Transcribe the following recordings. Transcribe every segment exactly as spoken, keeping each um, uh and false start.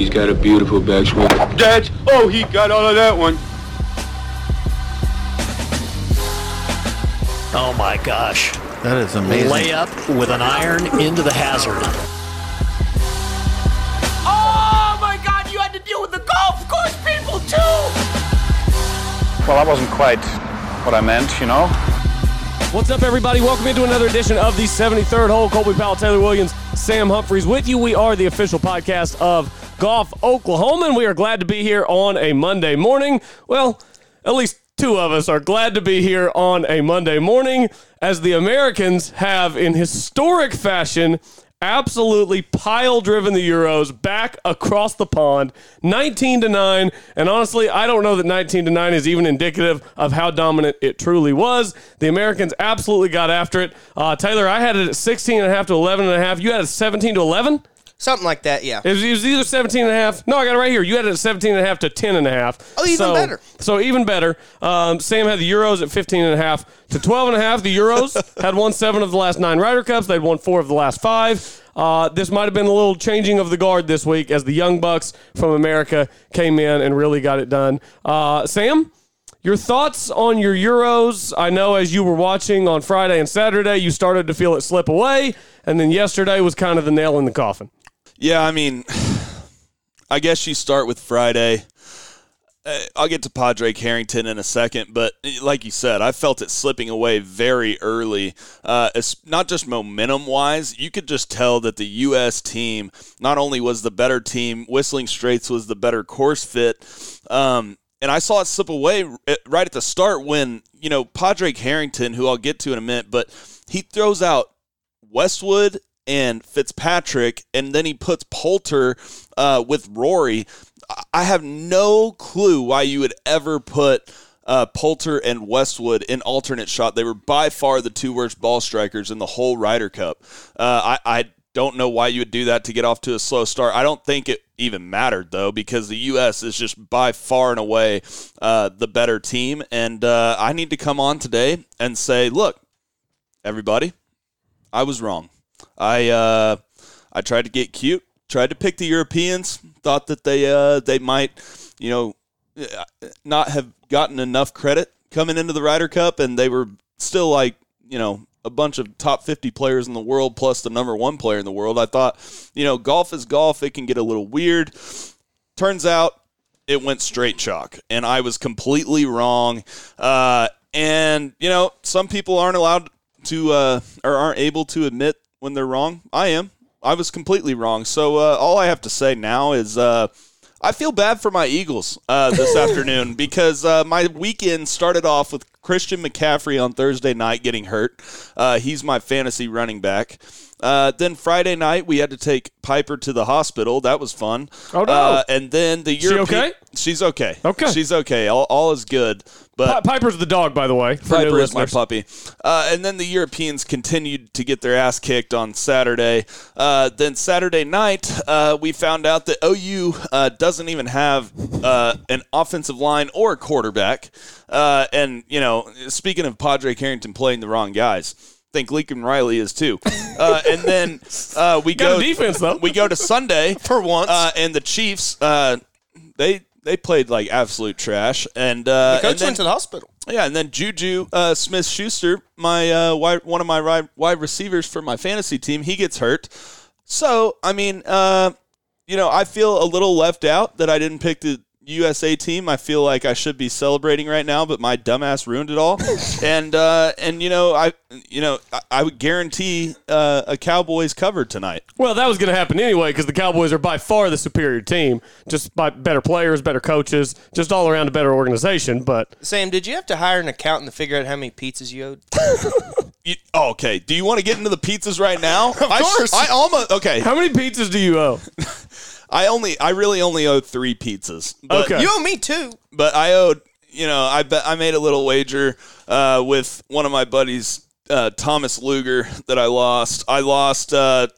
He's got a beautiful backswing. That's, oh, he got all of that one. Oh my gosh. That is amazing. Layup with an iron into the hazard. Oh my God, you had to deal with the golf course people too. Well, that wasn't quite what I meant, you know. What's up, everybody? Welcome into another edition of the seventy-third Hole. Colby Powell, Taylor Williams, Sam Humphreys with you. We are the official podcast of Golf, Oklahoma, and we are glad to be here on a Monday morning. Well, at least two of us are glad to be here on a Monday morning as the Americans have, in historic fashion, absolutely pile-driven the Euros back across the pond, nineteen to nine, and honestly, I don't know that nineteen to nine is even indicative of how dominant it truly was. The Americans absolutely got after it. Uh, Taylor, I had it at sixteen and a half to eleven and a half. You had it seventeen to eleven? Something like that, yeah. It was, it was either seventeen and a half. No, I got it right here. You had it at seventeen and a half to ten and a half. Oh, even so, better. So even better. Um, Sam had the Euros at fifteen and a half to twelve and a half. The Euros had won seven of the last nine Ryder Cups. They'd won four of the last five. Uh, this might have been a little changing of the guard this week as the Young Bucks from America came in and really got it done. Uh, Sam, your thoughts on your Euros? I know as you were watching on Friday and Saturday, you started to feel it slip away, and then yesterday was kind of the nail in the coffin. Yeah, I mean, I guess you start with Friday. I'll get to Padraig Harrington in a second, but like you said, I felt it slipping away very early. Uh, not just momentum-wise, you could just tell that the U S team not only was the better team, Whistling Straits was the better course fit, um, and I saw it slip away right at the start when, you know, Padraig Harrington, who I'll get to in a minute, but he throws out Westwood and Fitzpatrick, and then he puts Poulter uh, with Rory. I have no clue why you would ever put uh, Poulter and Westwood in alternate shot. They were by far the two worst ball strikers in the whole Ryder Cup. Uh, I, I don't know why you would do that to get off to a slow start. I don't think it even mattered, though, because the U S is just by far and away uh, the better team. And uh, I need to come on today and say, look, everybody, I was wrong. I uh, I tried to get cute, tried to pick the Europeans, thought that they uh, they might, you know, not have gotten enough credit coming into the Ryder Cup, and they were still like, you know, a bunch of top fifty players in the world plus the number one player in the world. I thought, you know, golf is golf. It can get a little weird. Turns out it went straight chalk, and I was completely wrong. Uh, and, you know, some people aren't allowed to uh, or aren't able to admit when they're wrong. I am. I was completely wrong. So uh, all I have to say now is uh, I feel bad for my Eagles uh, this afternoon because uh, my weekend started off with Christian McCaffrey on Thursday night getting hurt. Uh, he's my fantasy running back. Uh, then Friday night, we had to take Piper to the hospital. That was fun. Oh, no. Uh, and then the European... She okay? She's okay. Okay. She's okay. All, all is good. But P- Piper's the dog, by the way. Piper is my puppy. Uh, and then the Europeans continued to get their ass kicked on Saturday. Uh, then Saturday night, uh, we found out that O U uh, doesn't even have uh, an offensive line or a quarterback. Uh, and, you know, speaking of Padraig Harrington playing the wrong guys, think Lincoln Riley is too, uh, and then uh, we go defense though. We go to Sunday for once, uh, and the Chiefs uh, they they played like absolute trash, and uh, the coach and then, went to the hospital. Yeah, and then Juju uh, Smith-Schuster, my uh, wide, one of my wide, wide receivers for my fantasy team, he gets hurt. So I mean, uh, you know, I feel a little left out that I didn't pick the U S A team. I feel like I should be celebrating right now, but my dumbass ruined it all. and uh, and you know I you know I, I would guarantee uh, a Cowboys cover tonight. Well, that was going to happen anyway because the Cowboys are by far the superior team, just by better players, better coaches, just all around a better organization. But Sam, did you have to hire an accountant to figure out how many pizzas you owed? you, oh, okay, do you want to get into the pizzas right now? Of I, course. I almost okay. How many pizzas do you owe? I only, I really only owe three pizzas. But, okay, you owe me two. But I owed, you know, I bet I made a little wager uh, with one of my buddies, uh, Thomas Luger, that I lost. I lost uh,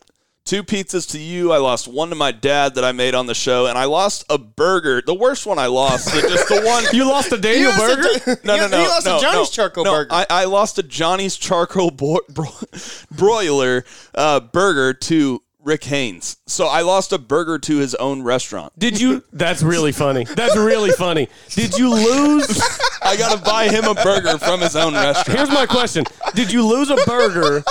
two pizzas to you. I lost one to my dad that I made on the show, and I lost a burger. The worst one I lost, just the one. You lost a Daniel Burger? No, no, no. You lost a Johnny's Charcoal Burger. I, I lost a Johnny's Charcoal bro- bro- Broiler uh, burger to Rick Haynes. So I lost a burger to his own restaurant. Did you? That's really funny. That's really funny. Did you lose? I got to buy him a burger from his own restaurant. Here's my question. Did you lose a burger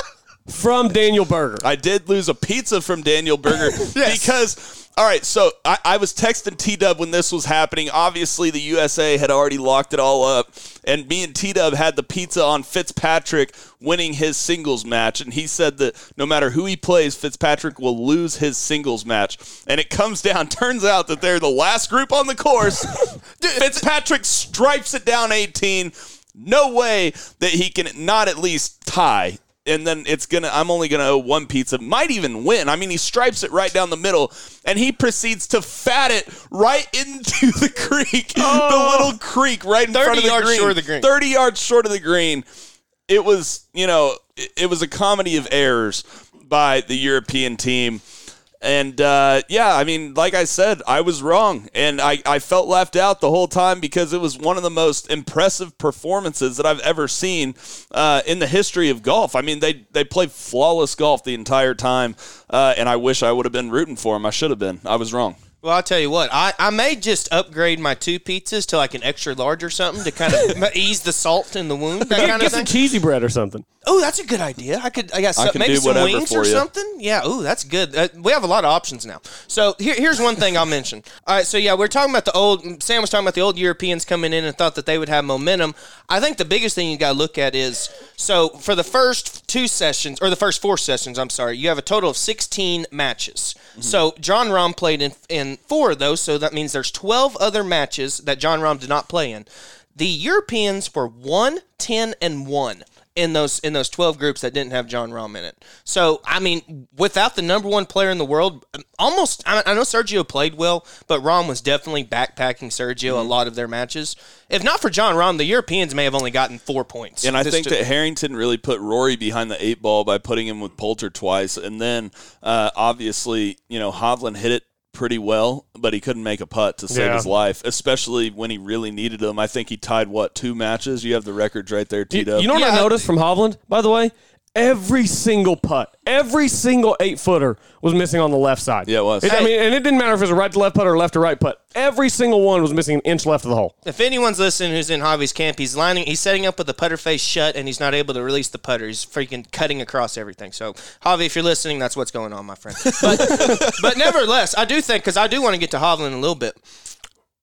from Daniel Berger? I did lose a pizza from Daniel Berger. Yes. Because, all right, so I, I was texting T-Dub when this was happening. Obviously, the U S A had already locked it all up. And me and T-Dub had the pizza on Fitzpatrick winning his singles match. And he said that no matter who he plays, Fitzpatrick will lose his singles match. And it comes down, turns out that they're the last group on the course. Fitzpatrick stripes it down eighteen. No way that he can not at least tie. And then it's gonna. I'm only gonna owe one pizza. Might even win. I mean, he stripes it right down the middle, and he proceeds to fat it right into the creek, oh, the little creek right in front of the green. Short of the green. Thirty yards short of the green. It was, you know, it, it was a comedy of errors by the European team, and uh, yeah, I mean, like I said, I was wrong, and I, I felt left out the whole time because it was one of the most impressive performances that I've ever seen. Uh, in the history of golf. I mean, they they played flawless golf the entire time, uh, and I wish I would have been rooting for them. I should have been. I was wrong. Well, I'll tell you what. I, I may just upgrade my two pizzas to like an extra large or something to kind of ease the salt in the wound. That kind of Get thing. Some cheesy bread or something. Oh, that's a good idea. I could. I got some, I maybe some wings or you. something. Yeah. Oh, that's good. Uh, we have a lot of options now. So here, here's one thing I'll mention. All right. So yeah, we're talking about the old. Sam was talking about the old Europeans coming in and thought that they would have momentum. I think the biggest thing you got to look at is so for the first two sessions or the first four sessions, I'm sorry, you have a total of sixteen matches. Mm-hmm. So Jon Rahm played in in four of those. So that means there's twelve other matches that Jon Rahm did not play in. The Europeans were one, ten, and one. in those in those twelve groups that didn't have Jon Rahm in it. So, I mean, without the number one player in the world, almost, I, I know Sergio played well, but Rahm was definitely backpacking Sergio mm-hmm. a lot of their matches. If not for Jon Rahm, the Europeans may have only gotten four points. And I think two. that Harrington really put Rory behind the eight ball by putting him with Poulter twice. And then, uh, obviously, you know, Hovland hit it pretty well, but he couldn't make a putt to save yeah. his life, especially when he really needed him. I think he tied, what, two matches? You have the records right there, Tito. You, you know what yeah. I noticed from Hovland, by the way? Every single putt, every single eight-footer was missing on the left side. Yeah, it was. It, I mean, and it didn't matter if it was a right-to-left putt or left-to-right putt. Every single one was missing an inch left of the hole. If anyone's listening who's in Javi's camp, he's lining, he's setting up with the putter face shut, and he's not able to release the putter. He's freaking cutting across everything. So, Javi, if you're listening, that's what's going on, my friend. But, but nevertheless, I do think, because I do want to get to Hovland a little bit.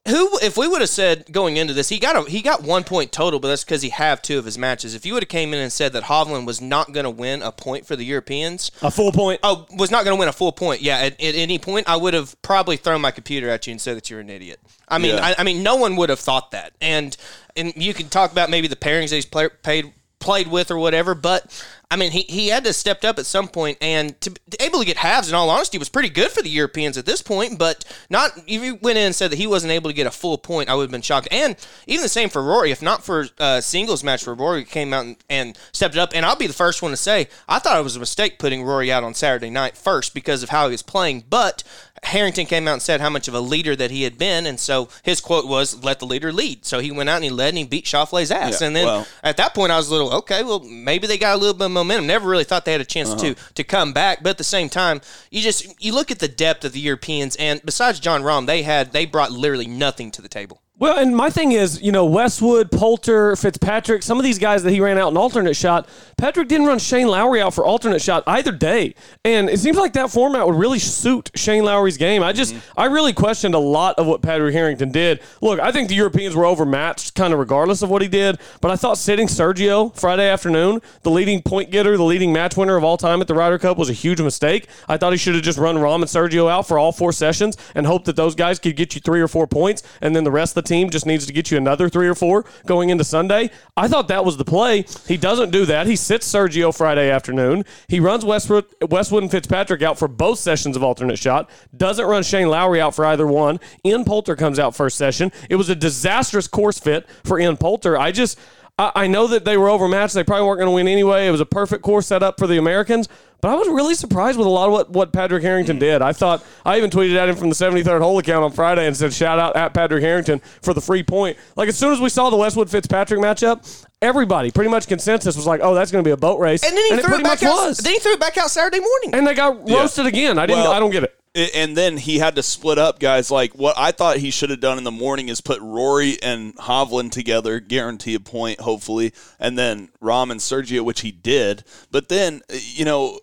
Who, if we would have said going into this, he got a, he got one point total, but that's because he had two of his matches. If you would have came in and said that Hovland was not going to win a point for the Europeans. A full point. Oh, was not going to win a full point. Yeah, at, at any point, I would have probably thrown my computer at you and said that you're an idiot. I mean, yeah. I, I mean, no one would have thought that. And and you can talk about maybe the pairings that he's play, paid, played with or whatever, but... I mean, he, he had to stepped up at some point, and to be able to get halves, in all honesty, was pretty good for the Europeans at this point, but not if you went in and said that he wasn't able to get a full point, I would have been shocked. And even the same for Rory. If not for uh, singles match where Rory came out and, and stepped it up, and I'll be the first one to say, I thought it was a mistake putting Rory out on Saturday night first because of how he was playing, but Harrington came out and said how much of a leader that he had been, and so his quote was, let the leader lead. So he went out and he led and he beat Schauffele's ass. Yeah, and then well, at that point, I was a little, okay, well, maybe they got a little bit of momentum. Never really thought they had a chance uh-huh. to to come back, but at the same time, you just you look at the depth of the Europeans, and besides Jon Rahm, they had they brought literally nothing to the table. Well, and my thing is, you know, Westwood, Poulter, Fitzpatrick, some of these guys that he ran out in alternate shot, Patrick didn't run Shane Lowry out for alternate shot either day. And it seems like that format would really suit Shane Lowry's game. I just, mm-hmm. I really questioned a lot of what Patrick Harrington did. Look, I think the Europeans were overmatched kind of regardless of what he did, but I thought sitting Sergio Friday afternoon, the leading point getter, the leading match winner of all time at the Ryder Cup was a huge mistake. I thought he should have just run Rahm and Sergio out for all four sessions and hoped that those guys could get you three or four points, and then the rest of the team just needs to get you another three or four going into Sunday. I thought that was the play. He doesn't do that. He sits Sergio Friday afternoon. He runs Westwood, Westwood and Fitzpatrick out for both sessions of alternate shot. Doesn't run Shane Lowry out for either one. Ian Poulter comes out first session. It was a disastrous course fit for Ian Poulter. I just... I know that they were overmatched. They probably weren't going to win anyway. It was a perfect course set up for the Americans. But I was really surprised with a lot of what, what Patrick Harrington did. I thought I even tweeted at him from the seventy-third Hole account on Friday and said, shout out at Patrick Harrington for the free point. Like, as soon as we saw the Westwood Fitzpatrick matchup, everybody, pretty much consensus, was like, oh, that's going to be a boat race. And then he and threw it, it back out. Was. Then he threw it back out Saturday morning. And they got yeah. roasted again. I didn't. Well, I don't get it. And then he had to split up, guys. Like, what I thought he should have done in the morning is put Rory and Hovland together, guarantee a point, hopefully, and then Rahm and Sergio, which he did. But then, you know,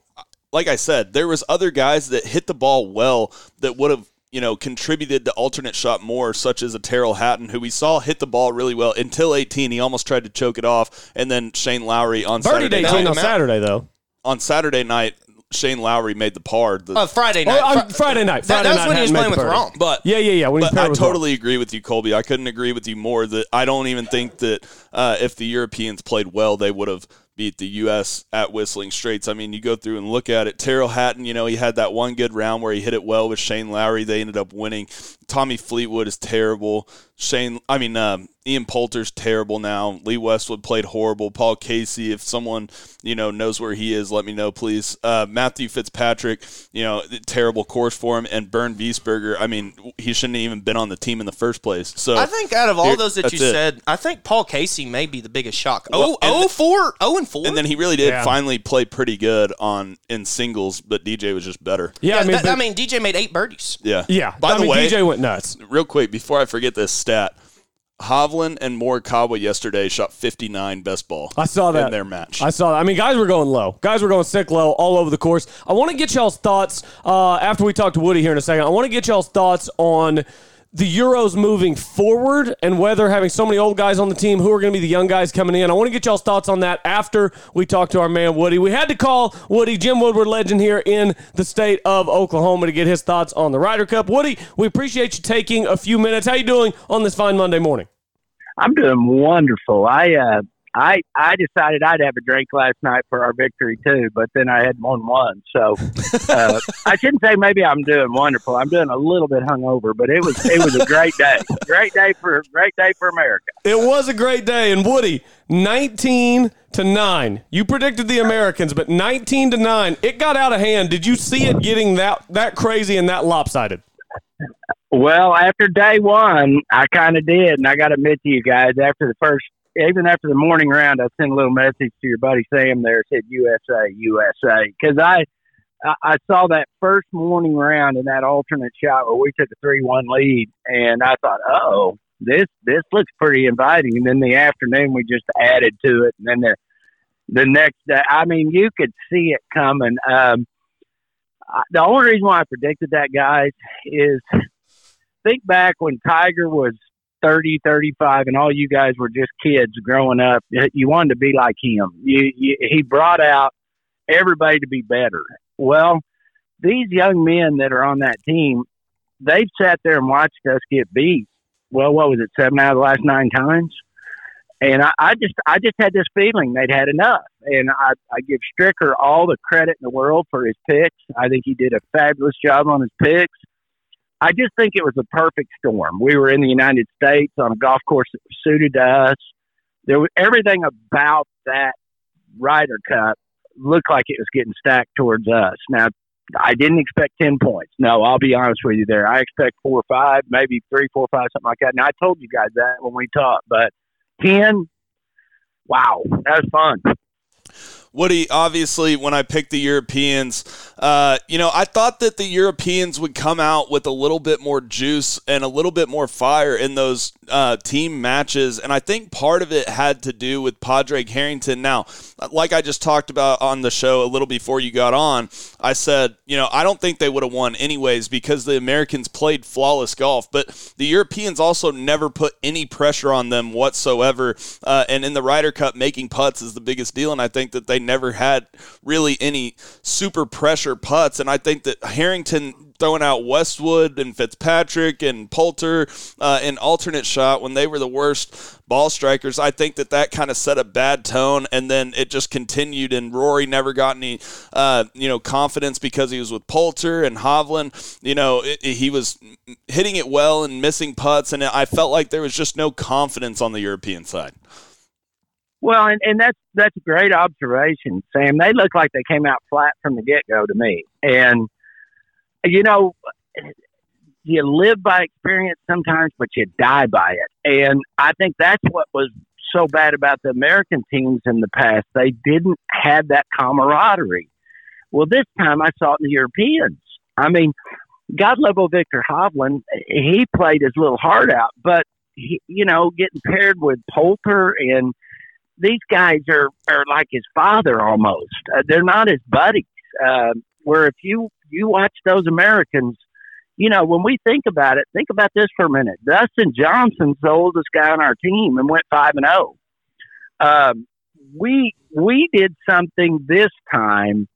like I said, there was other guys that hit the ball well that would have, you know, contributed to alternate shot more, such as a Terrell Hatton, who we saw hit the ball really well until eighteen. He almost tried to choke it off. And then Shane Lowry on Saturday night. On Saturday, though. On Saturday night. Shane Lowry made the par. The uh, Friday night. Oh, uh, Friday night. Friday that, that's night when he was playing with Rahm. But yeah, yeah, yeah. When but I totally Rahm. agree with you, Colby. I couldn't agree with you more. That I don't even think that uh, if the Europeans played well, they would have beat the U S at Whistling Straits. I mean, you go through and look at it. Terrell Hatton, you know, he had that one good round where he hit it well with Shane Lowry. They ended up winning. Tommy Fleetwood is terrible. Shane, I mean, um, Ian Poulter's terrible now. Lee Westwood played horrible. Paul Casey, if someone, you know, knows where he is, let me know, please. Uh, Matthew Fitzpatrick, you know, terrible course for him. And Bern Wiesberger, I mean, he shouldn't have even been on the team in the first place. So I think out of all here, those that you it. said, I think Paul Casey may be the biggest shock. Well, oh, oh four, oh and four. And then he really did yeah. finally play pretty good on in singles, but D J was just better. Yeah, yeah I, mean, that, but, I mean, D J made eight birdies. Yeah. Yeah. By I the mean, way, D J went nuts. Real quick, before I forget this stat, Hovland and Morikawa yesterday shot fifty-nine best ball. I saw that in their match. I saw that. I mean, guys were going low. Guys were going sick low all over the course. I want to get y'all's thoughts uh, after we talk to Woody here in a second. I want to get y'all's thoughts on the Euros moving forward and whether having so many old guys on the team, who are going to be the young guys coming in. I want to get y'all's thoughts on that after we talk to our man Woody. We had to call Woody, Jim Woodward legend here in the state of Oklahoma, to get his thoughts on the Ryder Cup. Woody, we appreciate you taking a few minutes. How you doing on this fine Monday morning? I'm doing wonderful. I uh, I I decided I'd have a drink last night for our victory too, but then I had one one. So uh, I shouldn't say maybe I'm doing wonderful. I'm doing a little bit hungover, but it was it was a great day. Great day for great day for America. It was a great day. And Woody, nineteen to nine. You predicted the Americans, but nineteen to nine, it got out of hand. Did you see it getting that that crazy and that lopsided? Well, after day one, I kind of did, and I got to admit to you guys, after the first, even after the morning round, I sent a little message to your buddy Sam there, said U S A, U S A, because I, I saw that first morning round in that alternate shot where we took a three one lead, and I thought, oh, this this looks pretty inviting. And then the afternoon, we just added to it, and then the the next day, I mean, you could see it coming. Um, the only reason why I predicted that, guys, is think back when Tiger was thirty, thirty-five, and all you guys were just kids growing up. You wanted to be like him. You, you, he brought out everybody to be better. Well, these young men that are on that team, they've sat there and watched us get beat. Well, what was it, seven out of the last nine times? And I, I just I just had this feeling they'd had enough. And I, I give Stricker all the credit in the world for his picks. I think he did a fabulous job on his picks. I just think it was a perfect storm. We were in the United States on a golf course that was suited to us. There was everything about that Ryder Cup looked like it was getting stacked towards us. Now, I didn't expect ten points. No, I'll be honest with you there. I expect four or five, maybe three, four, five, something like that. And I told you guys that when we talked. But ten, wow, that was fun. Woody, obviously, when I picked the Europeans, uh, you know, I thought that the Europeans would come out with a little bit more juice and a little bit more fire in those uh, team matches, and I think part of it had to do with Padraig Harrington. Now, like I just talked about on the show a little before you got on, I said, you know, I don't think they would have won anyways because the Americans played flawless golf, but the Europeans also never put any pressure on them whatsoever, uh, and in the Ryder Cup, making putts is the biggest deal, and I think that they never had really any super pressure putts. And I think that Harrington throwing out Westwood and Fitzpatrick and Poulter uh, in alternate shot when they were the worst ball strikers, I think that that kind of set a bad tone, and then it just continued, and Rory never got any uh, you know, confidence because he was with Poulter and Hovland. You know, it, it, he was hitting it well and missing putts, and I felt like there was just no confidence on the European side. Well, and, and that's that's a great observation, Sam. They look like they came out flat from the get-go to me. And, you know, you live by experience sometimes, but you die by it. And I think that's what was so bad about the American teams in the past. They didn't have that camaraderie. Well, this time I saw it in the Europeans. I mean, God love old Viktor Hovland. He played his little heart out, but, he, you know, getting paired with Poulter, and these guys are, are like his father almost. Uh, they're not his buddies. Uh, where if you, you watch those Americans, you know, when we think about it, think about this for a minute. Dustin Johnson's the oldest guy on our team and went five and oh. Um, we we did something this time.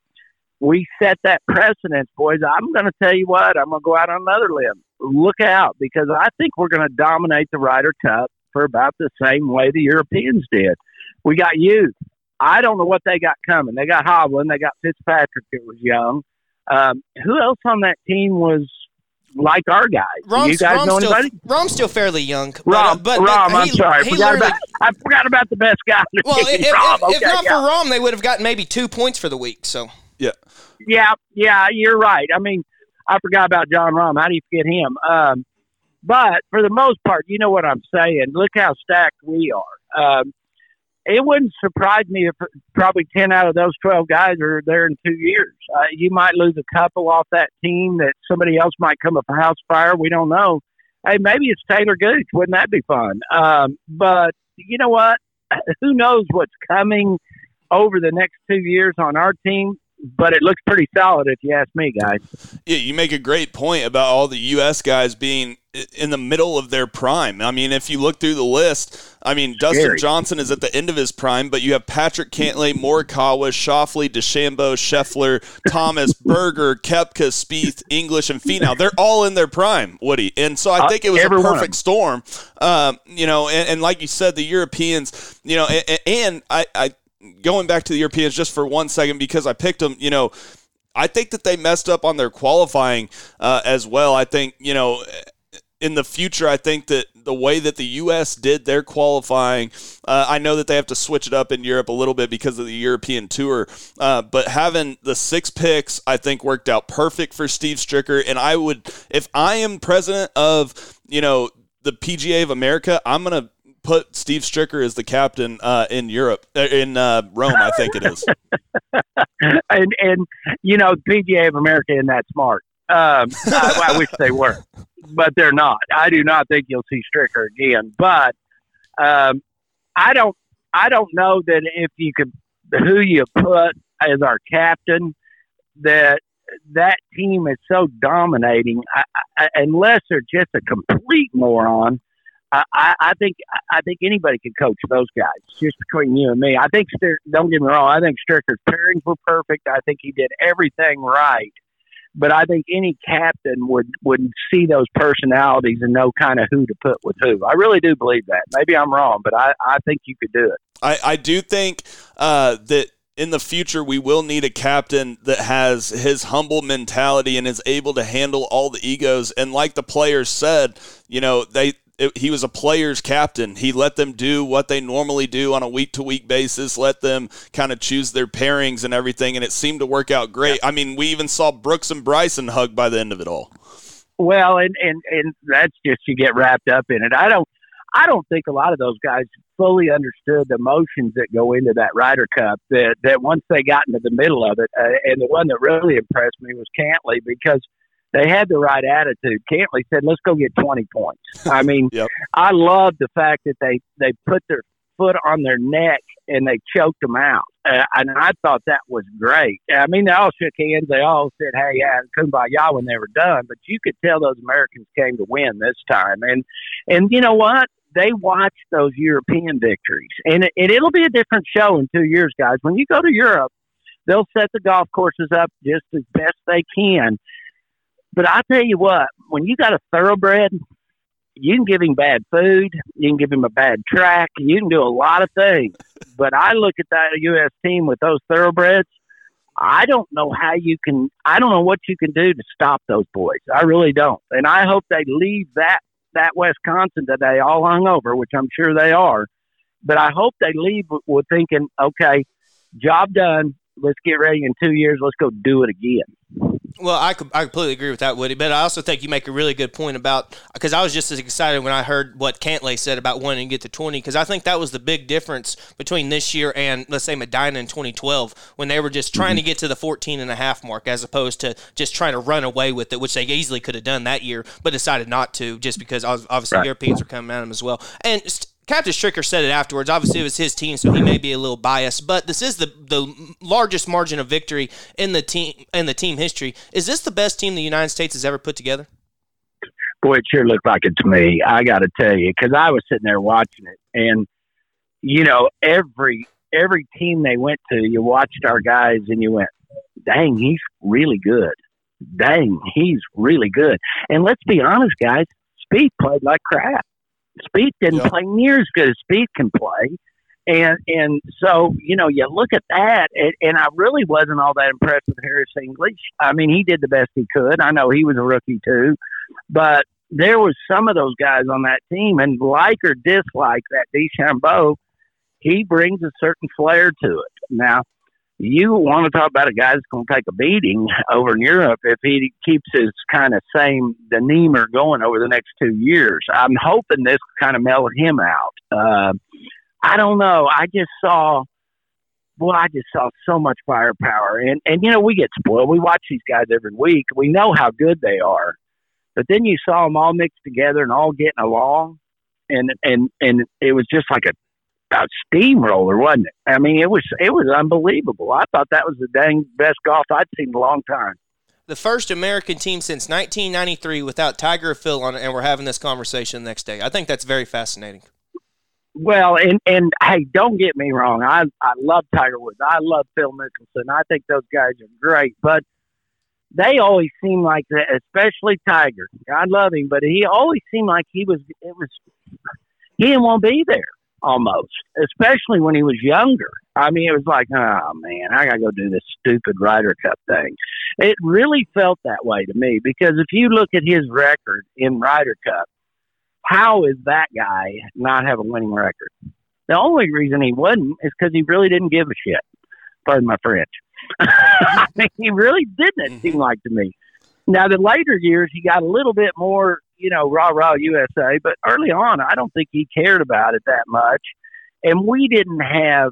We set that precedence, boys. I'm going to tell you what, I'm going to go out on another limb. Look out, because I think we're going to dominate the Ryder Cup for about the same way the Europeans did. We got youth. I don't know what they got coming. They got Hovland. They got Fitzpatrick that was young. Um, who else on that team was like our guys? Rom's, you guys Rom's know anybody? Still, Rom's still fairly young. But, Rom, uh, but, but Rom he, I'm sorry. He forgot about, I forgot about the best guy. Well, if, Rom, if, okay, if not yeah. for Rom, they would have gotten maybe two points for the week. So yeah. Yeah, yeah, you're right. I mean, I forgot about Jon Rahm. How do you forget him? Um, but for the most part, you know what I'm saying. Look how stacked we are. Um, it wouldn't surprise me if probably ten out of those twelve guys are there in two years. Uh, you might lose a couple off that team that somebody else might come up a house fire. We don't know. Hey, maybe it's Taylor Gooch. Wouldn't that be fun? Um, but you know what? Who knows what's coming over the next two years on our team? But it looks pretty solid if you ask me, guys. Yeah, you make a great point about all the U S guys being in the middle of their prime. I mean, if you look through the list, I mean, Dustin Scary. Johnson is at the end of his prime, but you have Patrick Cantlay, Morikawa, Schauffele, DeChambeau, Scheffler, Thomas, Berger, Koepka, Spieth, English, and Finau. They're all in their prime, Woody. And so I think it was Everyone. a perfect storm. Um, you know, and, and like you said, the Europeans, you know, and, and I, I going back to the Europeans just for one second, because I picked them, you know, I think that they messed up on their qualifying uh, as well. I think, you know, in the future, I think that the way that the U S did their qualifying, uh, I know that they have to switch it up in Europe a little bit because of the European tour, uh, but having the six picks, I think, worked out perfect for Steve Stricker. And I would, if I am president of, you know, the P G A of America, I'm going to put Steve Stricker as the captain uh, in Europe, in uh, Rome, I think it is. and, and, you know, P G A of America isn't that smart. Um, I, I wish they were, but they're not. I do not think you'll see Stricker again. But um, I don't I don't know that if you could – who you put as our captain, that that team is so dominating, I, I, unless they're just a complete moron. I, I think I think anybody could coach those guys, just between you and me. I think, don't get me wrong, I think Stricker's pairings were perfect. I think he did everything right. But I think any captain would, would see those personalities and know kind of who to put with who. I really do believe that. Maybe I'm wrong, but I, I think you could do it. I, I do think uh, that in the future, we will need a captain that has his humble mentality and is able to handle all the egos. And like the players said, you know, they – he was a player's captain. He let them do what they normally do on a week-to-week basis, let them kind of choose their pairings and everything, and it seemed to work out great. I mean, we even saw Brooks and Bryson hug by the end of it all. Well, and, and, and that's just you get wrapped up in it. I don't I don't think a lot of those guys fully understood the emotions that go into that Ryder Cup, that, that once they got into the middle of it, uh, and the one that really impressed me was Cantlay, because – they had the right attitude. Cantlay said, let's go get twenty points. I mean, yep. I love the fact that they, they put their foot on their neck and they choked them out. Uh, and I thought that was great. I mean, they all shook hands. They all said, hey, yeah, kumbaya when they were done. But you could tell those Americans came to win this time. And, and you know what? They watched those European victories. And it, and it'll be a different show in two years, guys. When you go to Europe, they'll set the golf courses up just as best they can. But I tell you what, when you got a thoroughbred, you can give him bad food, you can give him a bad track, you can do a lot of things. But I look at that U S team with those thoroughbreds, I don't know how you can, I don't know what you can do to stop those boys. I really don't. And I hope they leave that, that Wisconsin today all hungover, which I'm sure they are. But I hope they leave with thinking, okay, job done, let's get ready in two years, let's go do it again. Well, I I completely agree with that, Woody. But I also think you make a really good point about – because I was just as excited when I heard what Cantlay said about wanting to get to twenty, because I think that was the big difference between this year and, let's say, Medina in twenty twelve, when they were just trying mm-hmm. to get to the fourteen and a half mark as opposed to just trying to run away with it, which they easily could have done that year but decided not to just because obviously right. Europeans were coming at them as well. And st- – Captain Stricker said it afterwards. Obviously, it was his team, so he may be a little biased. But this is the the largest margin of victory in the team in the team history. Is this the best team the United States has ever put together? Boy, it sure looked like it to me. I got to tell you, because I was sitting there watching it, and you know, every every team they went to, you watched our guys, and you went, "Dang, he's really good. Dang, he's really good." And let's be honest, guys, Spieth played like crap. Spieth didn't yeah. play near as good as Spieth can play. And and so, you know, you look at that, and, and I really wasn't all that impressed with Harris English. I mean, he did the best he could. I know he was a rookie too. But there was some of those guys on that team, and like or dislike that DeChambeau, he brings a certain flair to it. Now, you want to talk about a guy that's going to take a beating over in Europe if he keeps his kind of same demeanor going over the next two years. I'm hoping this kind of mellowed him out. Uh, I don't know. I just saw, boy, I just saw so much firepower. And, and, you know, we get spoiled. We watch these guys every week. We know how good they are. But then you saw them all mixed together and all getting along. And, and, and it was just like a, a steamroller, wasn't it? I mean, it was it was unbelievable. I thought that was the dang best golf I'd seen in a long time. The first American team since nineteen ninety-three without Tiger or Phil on it, and we're having this conversation the next day. I think that's very fascinating. Well, and, and hey, don't get me wrong. I, I love Tiger Woods. I love Phil Mickelson. I think those guys are great. But they always seem like that, especially Tiger. I love him, but he always seemed like he was, it was he didn't want to be there. Almost, especially when he was younger. I mean, it was like, oh, man, I got to go do this stupid Ryder Cup thing. It really felt that way to me because if you look at his record in Ryder Cup, how is that guy not have a winning record? The only reason he wouldn't is because he really didn't give a shit. Pardon my French. I mean, he really didn't, it seemed like to me. Now, the later years, he got a little bit more, you know, rah-rah U S A, but early on, I don't think he cared about it that much. And we didn't have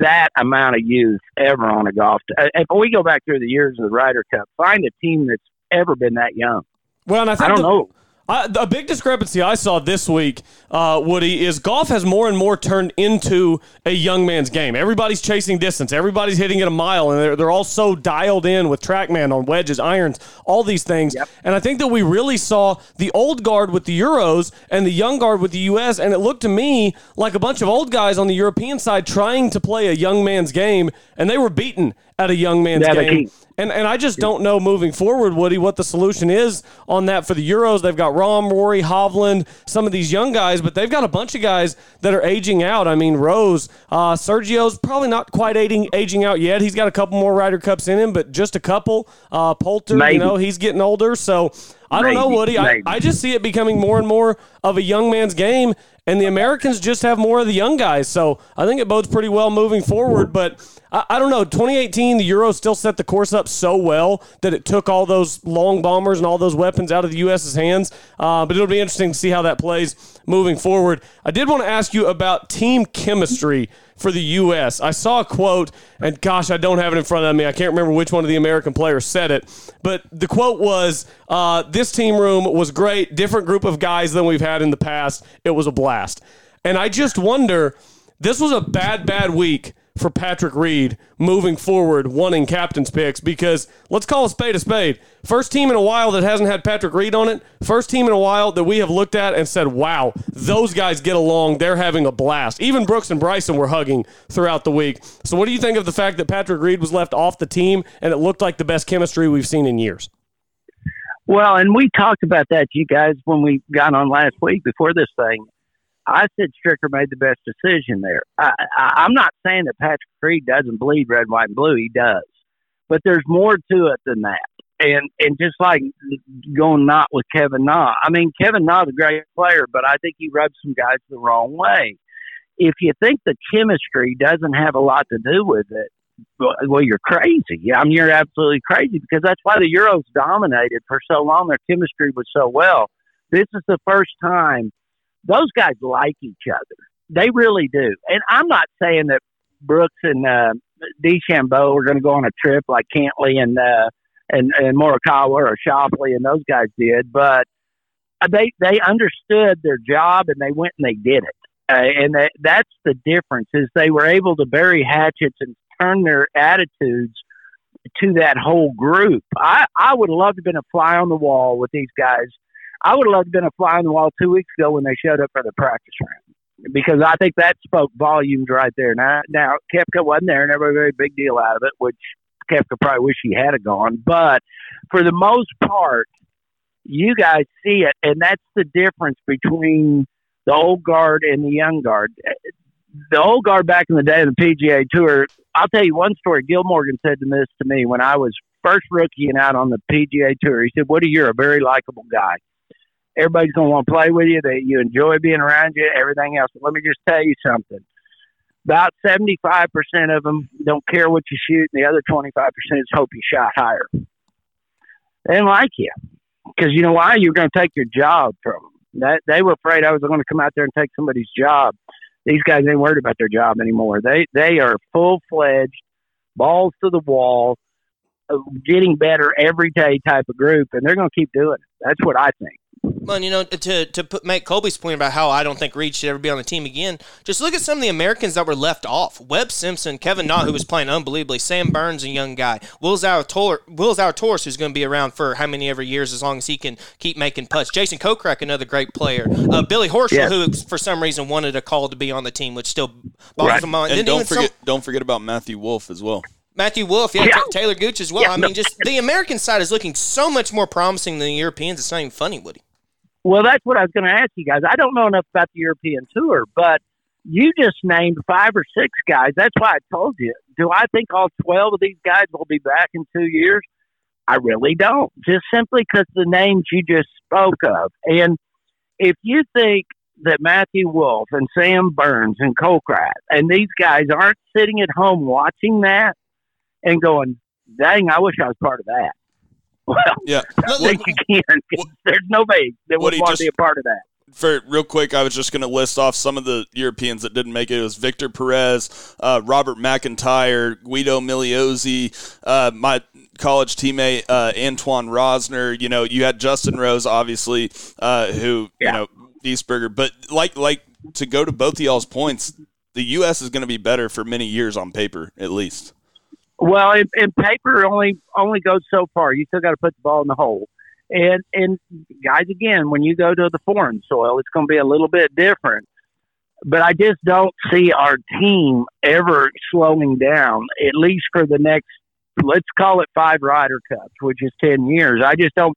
that amount of youth ever on a golf team. If we go back through the years of the Ryder Cup, find a team that's ever been that young. Well, and I, think I don't the, know. I, a big discrepancy I saw this week, uh, Woody, is golf has more and more turned into a young man's game. Everybody's chasing distance. Everybody's hitting it a mile, and they're, they're all so dialed in with TrackMan on wedges, irons, all these things. Yep. And I think that we really saw the old guard with the Euros and the young guard with the U S, and it looked to me like a bunch of old guys on the European side trying to play a young man's game, and they were beaten at a young man's yeah, game. And and I just don't know moving forward, Woody, what the solution is on that for the Euros. They've got Rahm, Rory, Hovland, some of these young guys, but they've got a bunch of guys that are aging out. I mean, Rose, uh, Sergio's probably not quite aging, aging out yet. He's got a couple more Ryder Cups in him, but just a couple. Uh, Poulter, Maybe. you know, he's getting older. So I don't Maybe. know, Woody. I, I just see it becoming more and more of a young man's game, and the Americans just have more of the young guys. So I think it bodes pretty well moving forward, but I, I don't know. twenty eighteen, the Euros still set the course up so well that it took all those long bombers and all those weapons out of the U S's hands. Uh, but it'll be interesting to see how that plays moving forward. I did want to ask you about team chemistry for the U S. I saw a quote, and gosh, I don't have it in front of me. I can't remember which one of the American players said it. But the quote was, uh, this team room was great, different group of guys than we've had in the past. It was a blast. And I just wonder, this was a bad, bad week for Patrick Reed moving forward, wanting captain's picks, because let's call a spade a spade. First team in a while that hasn't had Patrick Reed on it. First team in a while that we have looked at and said, wow, those guys get along. They're having a blast. Even Brooks and Bryson were hugging throughout the week. So what do you think of the fact that Patrick Reed was left off the team and it looked like the best chemistry we've seen in years? Well, and we talked about that, you guys, when we got on last week before this thing. I said Stricker made the best decision there. I, I, I'm not saying that Patrick Reed doesn't bleed red, white, and blue. He does. But there's more to it than that. And and just like going not with Kevin Na. I mean, Kevin Na's a great player, but I think he rubs some guys the wrong way. If you think the chemistry doesn't have a lot to do with it, well, you're crazy. I mean, you're absolutely crazy, because that's why the Euros dominated for so long. Their chemistry was so well. This is the first time those guys like each other. They really do. And I'm not saying that Brooks and uh, DeChambeau are going to go on a trip like Cantlay and uh, and and Morikawa or Schauffele and those guys did, but they they understood their job and they went and they did it. Uh, and that, that's the difference, is they were able to bury hatchets and turn their attitudes to that whole group. I, I would have loved to have been a fly on the wall with these guys. I would have loved to have been a fly on the wall two weeks ago when they showed up for the practice round, because I think that spoke volumes right there. Now, now Koepka wasn't there, and everybody made a big deal out of it, which Koepka probably wish he had gone. But for the most part, you guys see it, and that's the difference between the old guard and the young guard. The old guard back in the day of the P G A Tour, I'll tell you one story. Gil Morgan said this to me when I was first rookie and out on the P G A Tour. He said, Woody, you're a very likable guy. Everybody's going to want to play with you. They, you enjoy being around you, everything else. But let me just tell you something. About seventy-five percent of them don't care what you shoot, and the other twenty-five percent is hope you shot higher. They didn't like you, because you know why? You're going to take your job from them. That, they were afraid I was going to come out there and take somebody's job. These guys ain't worried about their job anymore. They they are full-fledged, balls to the wall, getting better every day type of group, and they're going to keep doing it. That's what I think. Well, you know, to to put, make Colby's point about how I don't think Reed should ever be on the team again, just look at some of the Americans that were left off. Webb Simpson, Kevin Knott, who was playing unbelievably, Sam Burns, a young guy, Will Zalatoris, who's going to be around for how many ever years as long as he can keep making putts, Jason Kokrak, another great player, uh, Billy Horschel, yeah. who for some reason wanted a call to be on the team, which still boggles right. my mind. And, and don't, forget, some, don't forget about Matthew Wolff as well. Matthew Wolff, yeah, yeah. T- Taylor Gooch as well. Yeah, I mean, no. just the American side is looking so much more promising than the Europeans. It's not even funny, Woody. Well, that's what I was going to ask you guys. I don't know enough about the European Tour, but you just named five or six guys. That's why I told you. Do I think all twelve of these guys will be back in two years? I really don't, just simply because the names you just spoke of. And if you think that Matthew Wolff and Sam Burns and Kokrat and these guys aren't sitting at home watching that and going, dang, I wish I was part of that. Well, yeah. Think you can. Well, there's nobody that would want just, to be a part of that. For real quick, I was just going to list off some of the Europeans that didn't make it. It was Victor Perez, uh, Robert McIntyre, Guido Migliozzi, uh, my college teammate uh, Antoine Rosner. You know, you had Justin Rose, obviously, uh, who yeah. you know Eastberger. But like, like to go to both of y'all's points, the U S is going to be better for many years on paper, at least. Well, and, and paper only only goes so far. You still got to put the ball in the hole. And, and guys, again, when you go to the foreign soil, it's going to be a little bit different. But I just don't see our team ever slowing down, at least for the next, let's call it five Ryder Cups, which is ten years. I just don't,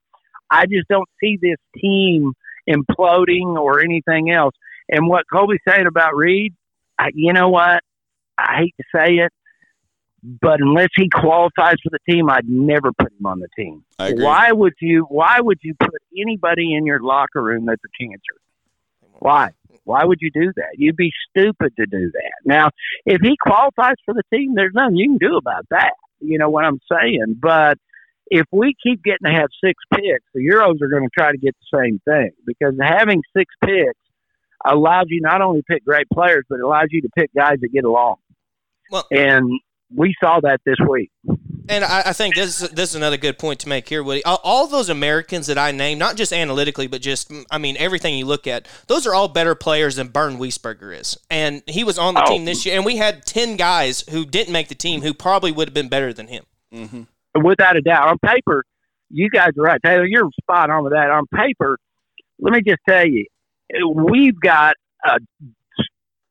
I just don't see this team imploding or anything else. And what Colby's saying about Reed, I, you know what? I hate to say it, but unless he qualifies for the team, I'd never put him on the team. I agree. Why would you? Why would you put anybody in your locker room that's a cancer? Why? Why would you do that? You'd be stupid to do that. Now, if he qualifies for the team, there's nothing you can do about that. You know what I'm saying? But if we keep getting to have six picks, the Euros are going to try to get the same thing, because having six picks allows you not only to pick great players, but it allows you to pick guys that get along. Well, and we saw that this week. And I, I think this is, this is another good point to make here, Woody. All, all those Americans that I named, not just analytically, but just, I mean, everything you look at, those are all better players than Bern Wiesberger is. And he was on the oh. team this year, and we had ten guys who didn't make the team who probably would have been better than him. Mm-hmm. Without a doubt. On paper, you guys are right. Taylor, you're spot on with that. On paper, let me just tell you, we've got a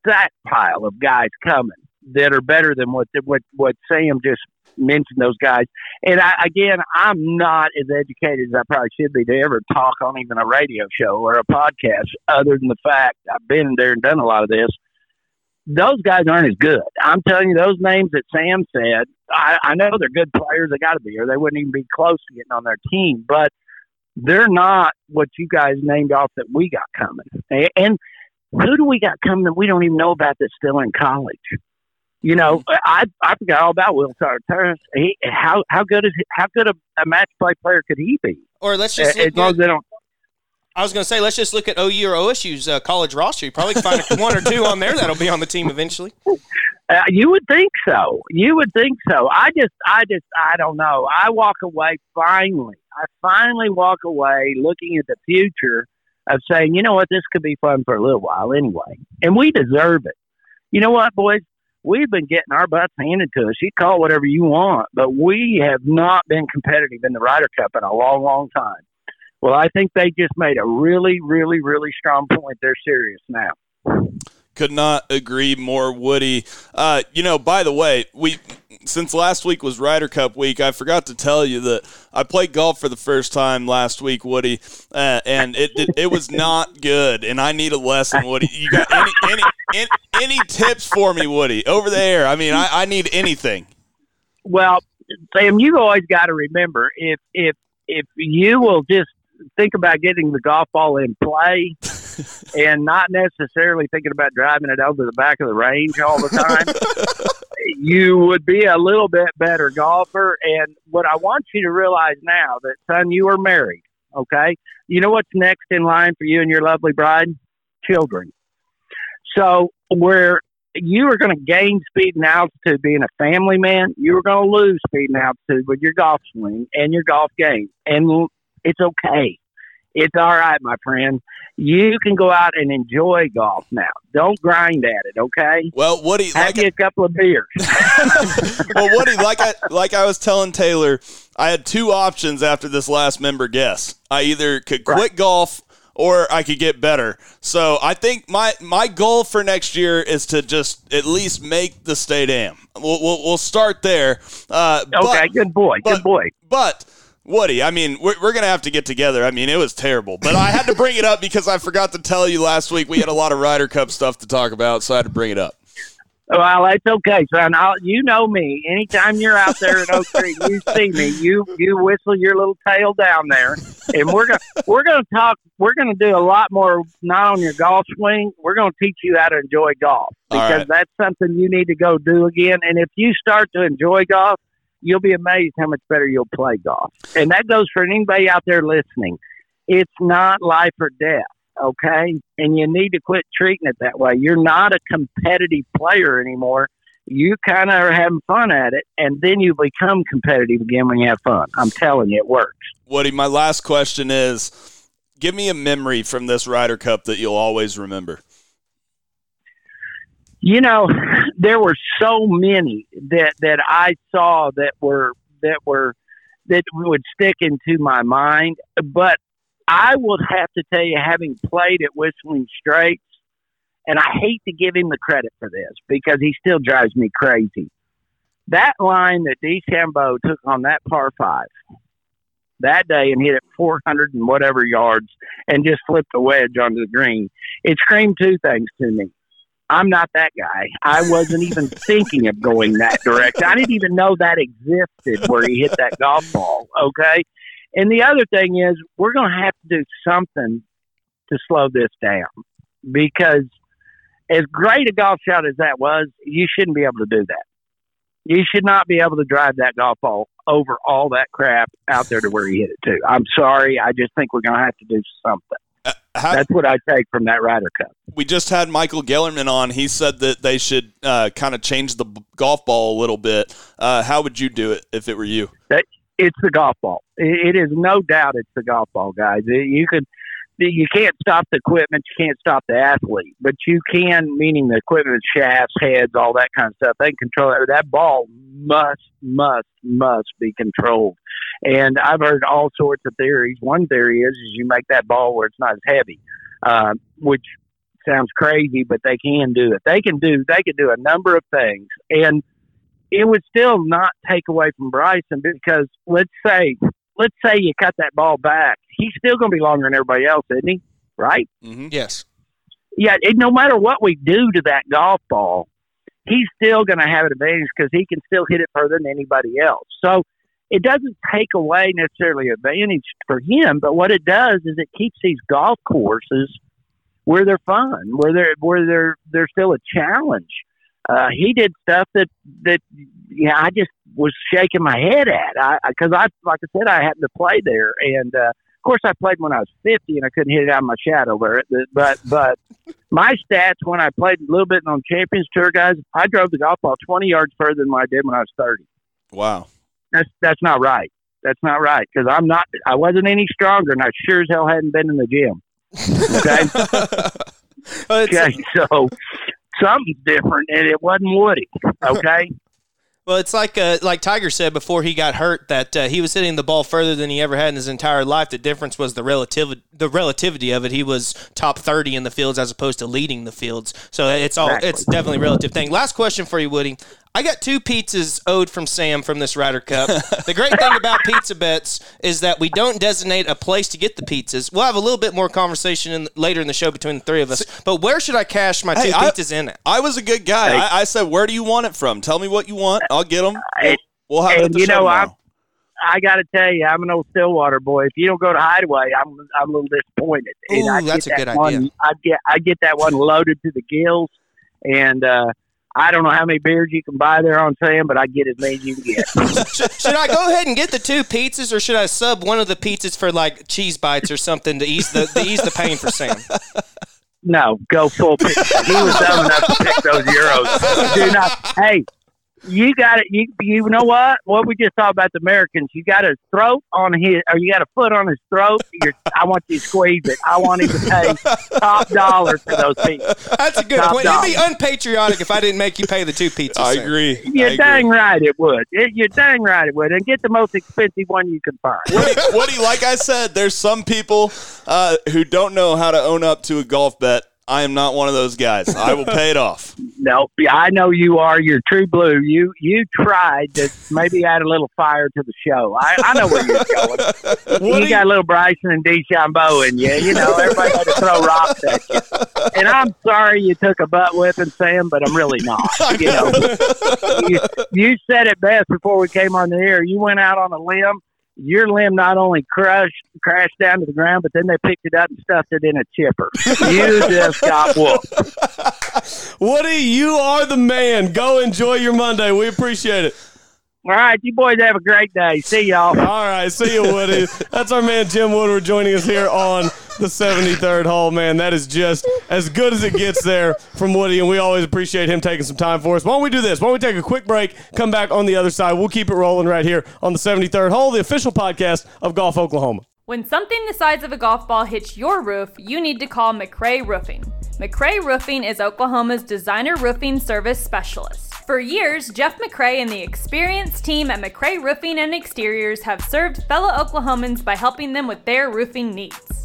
stack pile of guys coming that are better than what what what Sam just mentioned, those guys. And, I, again, I'm not as educated as I probably should be to ever talk on even a radio show or a podcast, other than the fact I've been there and done a lot of this. Those guys aren't as good. I'm telling you, those names that Sam said, I, I know they're good players. They got to be, or they wouldn't even be close to getting on their team. But they're not what you guys named off that we got coming. And who do we got coming that we don't even know about that's still in college? You know, I I forgot all about Will Turner. He, how how good is he, how good a, a match play player could he be? Or let's just as long as they don't. I was going to say, let's just look at O U or O S U's uh, college roster. You probably can find one or two on there that'll be on the team eventually. Uh, you would think so. You would think so. I just, I just, I don't know. I walk away finally. I finally walk away looking at the future of saying, you know what, this could be fun for a little while anyway, and we deserve it. You know what, boys? We've been getting our butts handed to us. You call whatever you want, but we have not been competitive in the Ryder Cup in a long, long time. Well, I think they just made a really, really, really strong point. They're serious now. Could not agree more, Woody. Uh, you know, by the way, we since last week was Ryder Cup week, I forgot to tell you that I played golf for the first time last week, Woody, uh, and it, it it was not good, and I need a lesson, Woody. You got any any, any, any tips for me, Woody, over there? I mean, I, I need anything. Well, Sam, you always got to remember, if, if, if you will just think about getting the golf ball in play and not necessarily thinking about driving it over the back of the range all the time, you would be a little bit better golfer. And what I want you to realize now that, son, you are married, okay? You know what's next in line for you and your lovely bride? Children. So where you are going to gain speed and altitude being a family man, you are going to lose speed and altitude with your golf swing and your golf game. And it's okay. It's all right, my friend. You can go out and enjoy golf now. Don't grind at it, okay? Well, Woody, have like you a, a couple of beers. Well, Woody, like I like I was telling Taylor, I had two options after this last member guess. I either could quit right. golf or I could get better. So I think my my goal for next year is to just at least make the state am. We'll we'll, we'll start there. Uh, okay, but, good boy, but, good boy. But. Woody, I mean, we're, we're going to have to get together. I mean, it was terrible. But I had to bring it up because I forgot to tell you last week we had a lot of Ryder Cup stuff to talk about, so I had to bring it up. Well, that's okay, son. I'll, you know me. Anytime you're out there in Oak Creek, you see me. You you whistle your little tail down there, and we're gonna we're gonna talk. We're gonna do a lot more. Not on your golf swing. We're gonna teach you how to enjoy golf because right. that's something you need to go do again. And if you start to enjoy golf, you'll be amazed how much better you'll play golf. And that goes for anybody out there listening. It's not life or death, okay? And you need to quit treating it that way. You're not a competitive player anymore. You kind of are having fun at it, and then you become competitive again when you have fun. I'm telling you, it works. Woody, my last question is, give me a memory from this Ryder Cup that you'll always remember. You know, there were so many that, that I saw that were that were that would stick into my mind. But I would have to tell you, having played at Whistling Straits, and I hate to give him the credit for this because he still drives me crazy. That line that DeChambeau took on that par five that day and hit it four hundred and whatever yards and just flipped a wedge onto the green, it screamed two things to me. I'm not that guy. I wasn't even thinking of going that direction. I didn't even know that existed where he hit that golf ball, okay? And the other thing is, we're going to have to do something to slow this down because as great a golf shot as that was, you shouldn't be able to do that. You should not be able to drive that golf ball over all that crap out there to where he hit it to. I'm sorry. I just think we're going to have to do something. How, That's what I take from that Ryder Cup. We just had Michael Gellerman on. He said that they should uh, kind of change the b- golf ball a little bit. Uh, how would you do it if it were you? That, it's the golf ball. It, it is no doubt it's the golf ball, guys. It, you could, you can't stop the equipment. You can't stop the athlete. But you can, meaning the equipment, shafts, heads, all that kind of stuff. They can control it. That ball must, must, must be controlled. And I've heard all sorts of theories. One theory is, is you make that ball where it's not as heavy, uh, which sounds crazy, but they can do it. They can do they can do a number of things. And it would still not take away from Bryson because let's say let's say you cut that ball back. He's still going to be longer than everybody else, isn't he? Right? Mm-hmm. Yes. Yeah, it, no matter what we do to that golf ball, he's still going to have an advantage because he can still hit it further than anybody else. So it doesn't take away necessarily advantage for him, but what it does is it keeps these golf courses where they're fun, where they're where they're they're still a challenge. uh, he did stuff that, that you know, I just was shaking my head at. I, I, cause I, like I said, I happened to play there. And, uh, of course I played when I was fifty and I couldn't hit it out of my shadow there. But, but my stats when I played a little bit on Champions Tour, guys, I drove the golf ball twenty yards further than I did when I was thirty. Wow. That's, that's not right. That's not right. Cause I'm not, I wasn't any stronger and I sure as hell hadn't been in the gym. Okay. Oh, okay, so something's different, and it wasn't Woody. Okay. Well, it's like uh, like Tiger said before he got hurt that uh, he was hitting the ball further than he ever had in his entire life. The difference was the relativ- the relativity of it. He was top thirty in the fields as opposed to leading the fields. So it's all exactly. It's definitely a relative thing. Last question for you, Woody. I got two pizzas owed from Sam from this Ryder Cup. The great thing about pizza bets is that we don't designate a place to get the pizzas. We'll have a little bit more conversation in, later in the show between the three of us. But where should I cash my hey, two I, pizzas in at? I was a good guy. Hey. I, I said, where do you want it from? Tell me what you want. I'll get them. We'll, we'll have and, it at the you show know, I I got to tell you, I'm an old Stillwater boy. If you don't go to Hideaway, I'm I'm a little disappointed. Ooh, I that's get a that good one, idea. I get, I get that one loaded to the gills. And, uh, I don't know how many beers you can buy there on Sam, but I get as many as you can get. should, should I go ahead and get the two pizzas, or should I sub one of the pizzas for like cheese bites or something to ease the to ease the pain for Sam? No, go full pizza. He was dumb enough to pick those euros. Do not. Hey, you got it. You you know what? What we just talked about the Americans. You got a throat on his, or you got a foot on his throat. You're, I want you to squeeze it. I want him to pay top dollar for those pizzas. That's a good top point. Dollar. It'd be unpatriotic if I didn't make you pay the two pizzas. I agree. You're I dang agree. right. It would. It, you're dang right. It would. And get the most expensive one you can find. Woody, Woody like I said, there's some people uh, who don't know how to own up to a golf bet. I am not one of those guys. I will pay it off. No, I know you are. You're true blue. You you tried to maybe add a little fire to the show. I, I know where you're going. Woody? You got a little Bryson and DeChambeau in you. You know, everybody had to throw rocks at you. And I'm sorry you took a butt whipping, Sam, but I'm really not. You know, you, you said it best before we came on the air. You went out on a limb. Your limb not only crushed, crashed down to the ground, but then they picked it up and stuffed it in a chipper. You just got whooped. Woody, you are the man. Go enjoy your Monday. We appreciate it. All right, you boys have a great day. See y'all. All right, see you, Woody. That's our man Jim Woodward joining us here on the seventy-third Hole. Man, that is just as good as it gets there from Woody, and we always appreciate him taking some time for us. Why don't we do this? Why don't we take a quick break, come back on the other side. We'll keep it rolling right here on the seventy-third Hole, the official podcast of Golf Oklahoma. When something the size of a golf ball hits your roof, you need to call McCray Roofing. McCray Roofing is Oklahoma's designer roofing service specialist. For years, Jeff McCray and the experienced team at McCray Roofing and Exteriors have served fellow Oklahomans by helping them with their roofing needs.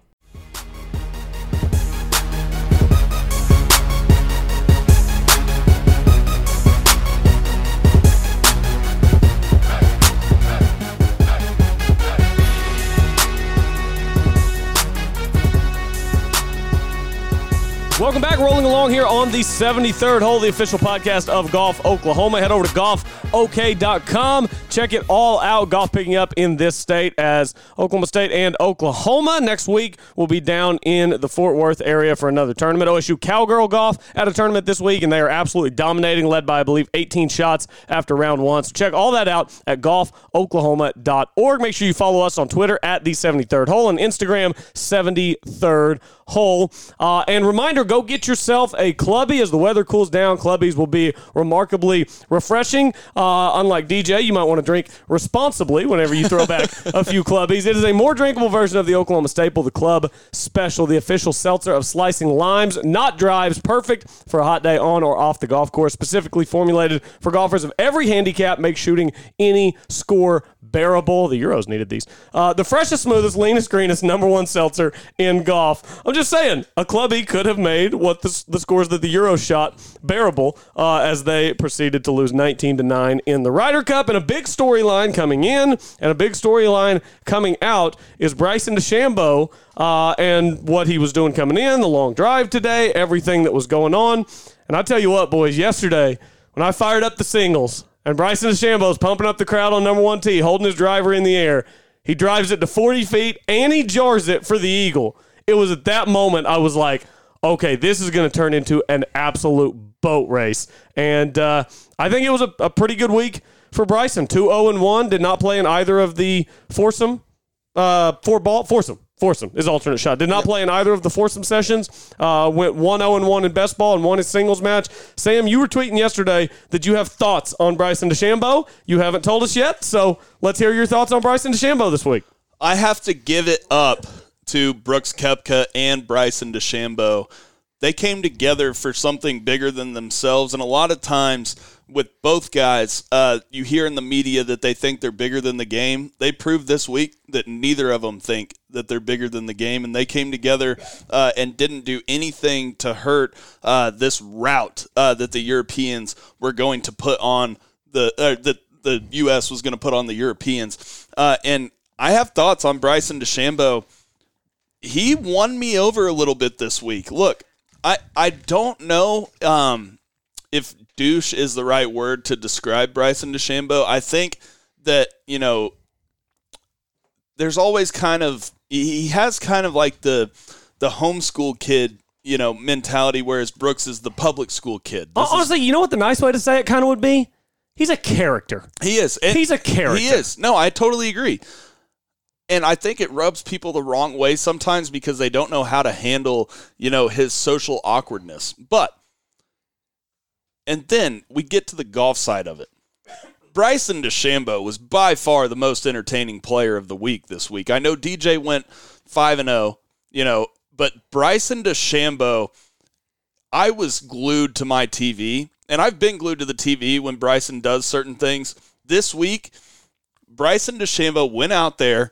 Welcome back. Rolling along here on the seventy-third Hole, the official podcast of Golf Oklahoma. Head over to golf o k dot com. Check it all out. Golf picking up in this state as Oklahoma State and Oklahoma. Next week, we'll be down in the Fort Worth area for another tournament. O S U Cowgirl Golf at a tournament this week, and they are absolutely dominating, led by, I believe, eighteen shots after round one. So check all that out at golf oklahoma dot org. Make sure you follow us on Twitter at the seventy-third Hole and Instagram seventy-third Hole. Uh, and reminder, go get yourself a clubby. As the weather cools down, clubbies will be remarkably refreshing. Uh, unlike D J, you might want to drink responsibly whenever you throw back a few clubbies. It is a more drinkable version of the Oklahoma staple, the Club Special, the official seltzer of slicing limes, not drives, perfect for a hot day on or off the golf course, specifically formulated for golfers of every handicap, make shooting any score bearable. The Euros needed these. Uh, the freshest, smoothest, leanest, greenest, number one seltzer in golf. I'm just saying, a clubby could have made what the, the scores that the Euros shot bearable uh, as they proceeded to lose nineteen to nine in the Ryder Cup. And a big storyline coming in and a big storyline coming out is Bryson DeChambeau uh, and what he was doing coming in, the long drive today, everything that was going on. And I tell you what, boys, yesterday when I fired up the singles, and Bryson DeChambeau's pumping up the crowd on number one tee, holding his driver in the air. He drives it to forty feet, and he jars it for the eagle. It was at that moment I was like, okay, this is going to turn into an absolute boat race. And uh, I think it was a, a pretty good week for Bryson. two oh one, did not play in either of the foursome, uh, four ball, foursome. Foursome is alternate shot. Did not yep. play in either of the foursome sessions. Uh, went one oh one in best ball and won his singles match. Sam, you were tweeting yesterday that you have thoughts on Bryson DeChambeau. You haven't told us yet, so let's hear your thoughts on Bryson DeChambeau this week. I have to give it up to Brooks Koepka and Bryson DeChambeau. They came together for something bigger than themselves, and a lot of times with both guys, uh, you hear in the media that they think they're bigger than the game. They proved this week that neither of them think that they're bigger than the game, and they came together uh, and didn't do anything to hurt uh, this rout uh, that the Europeans were going to put on the uh, that the U S was going to put on the Europeans. Uh, and I have thoughts on Bryson DeChambeau. He won me over a little bit this week. Look, I I don't know um, if douche is the right word to describe Bryson DeChambeau. I think that, you know, there's always kind of, he has kind of like the the homeschool kid, you know, mentality, whereas Brooks is the public school kid. This Honestly, is, you know what the nice way to say it kind of would be? He's a character. He is. And He's a character. He is. No, I totally agree. And I think it rubs people the wrong way sometimes because they don't know how to handle, you know, his social awkwardness. But, and then we get to the golf side of it. Bryson DeChambeau was by far the most entertaining player of the week this week. I know D J went five and oh, you know, but Bryson DeChambeau, I was glued to my T V, and I've been glued to the T V when Bryson does certain things. This week, Bryson DeChambeau went out there,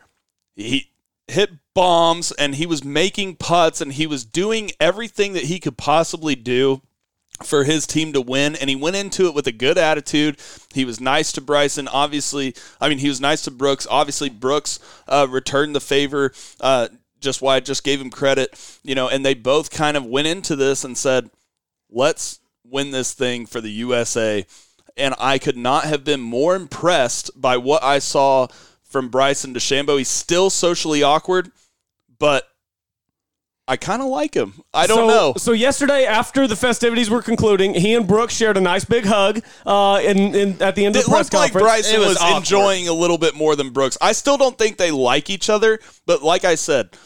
he hit bombs, and he was making putts, and he was doing everything that he could possibly do for his team to win, and he went into it with a good attitude. He was nice to Bryson, obviously. I mean, he was nice to Brooks. Obviously, Brooks uh, returned the favor, uh, just why I just gave him credit, you know, and they both kind of went into this and said, let's win this thing for the U S A, and I could not have been more impressed by what I saw from Bryson DeChambeau. He's still socially awkward, but I kind of like him. I don't so, know. So yesterday, after the festivities were concluding, he and Brooks shared a nice big hug uh, in, in, at the end of it the press conference. It looked like Bryson was, was enjoying a little bit more than Brooks. I still don't think they like each other, but like I said,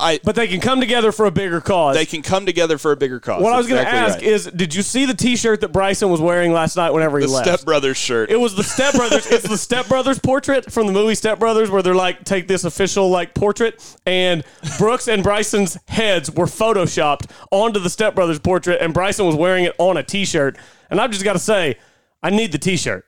I but they can come together for a bigger cause. They can come together for a bigger cause. What That's I was going to exactly ask right. is, did you see the T-shirt that Bryson was wearing last night whenever he the left? The Step Brothers shirt. It was the Step Brothers. It's the Step Brothers portrait from the movie Step Brothers, where they're like, take this official like portrait, and Brooks and Bryson's heads were photoshopped onto the Step Brothers portrait, and Bryson was wearing it on a T-shirt. And I've just got to say, I need the T-shirt.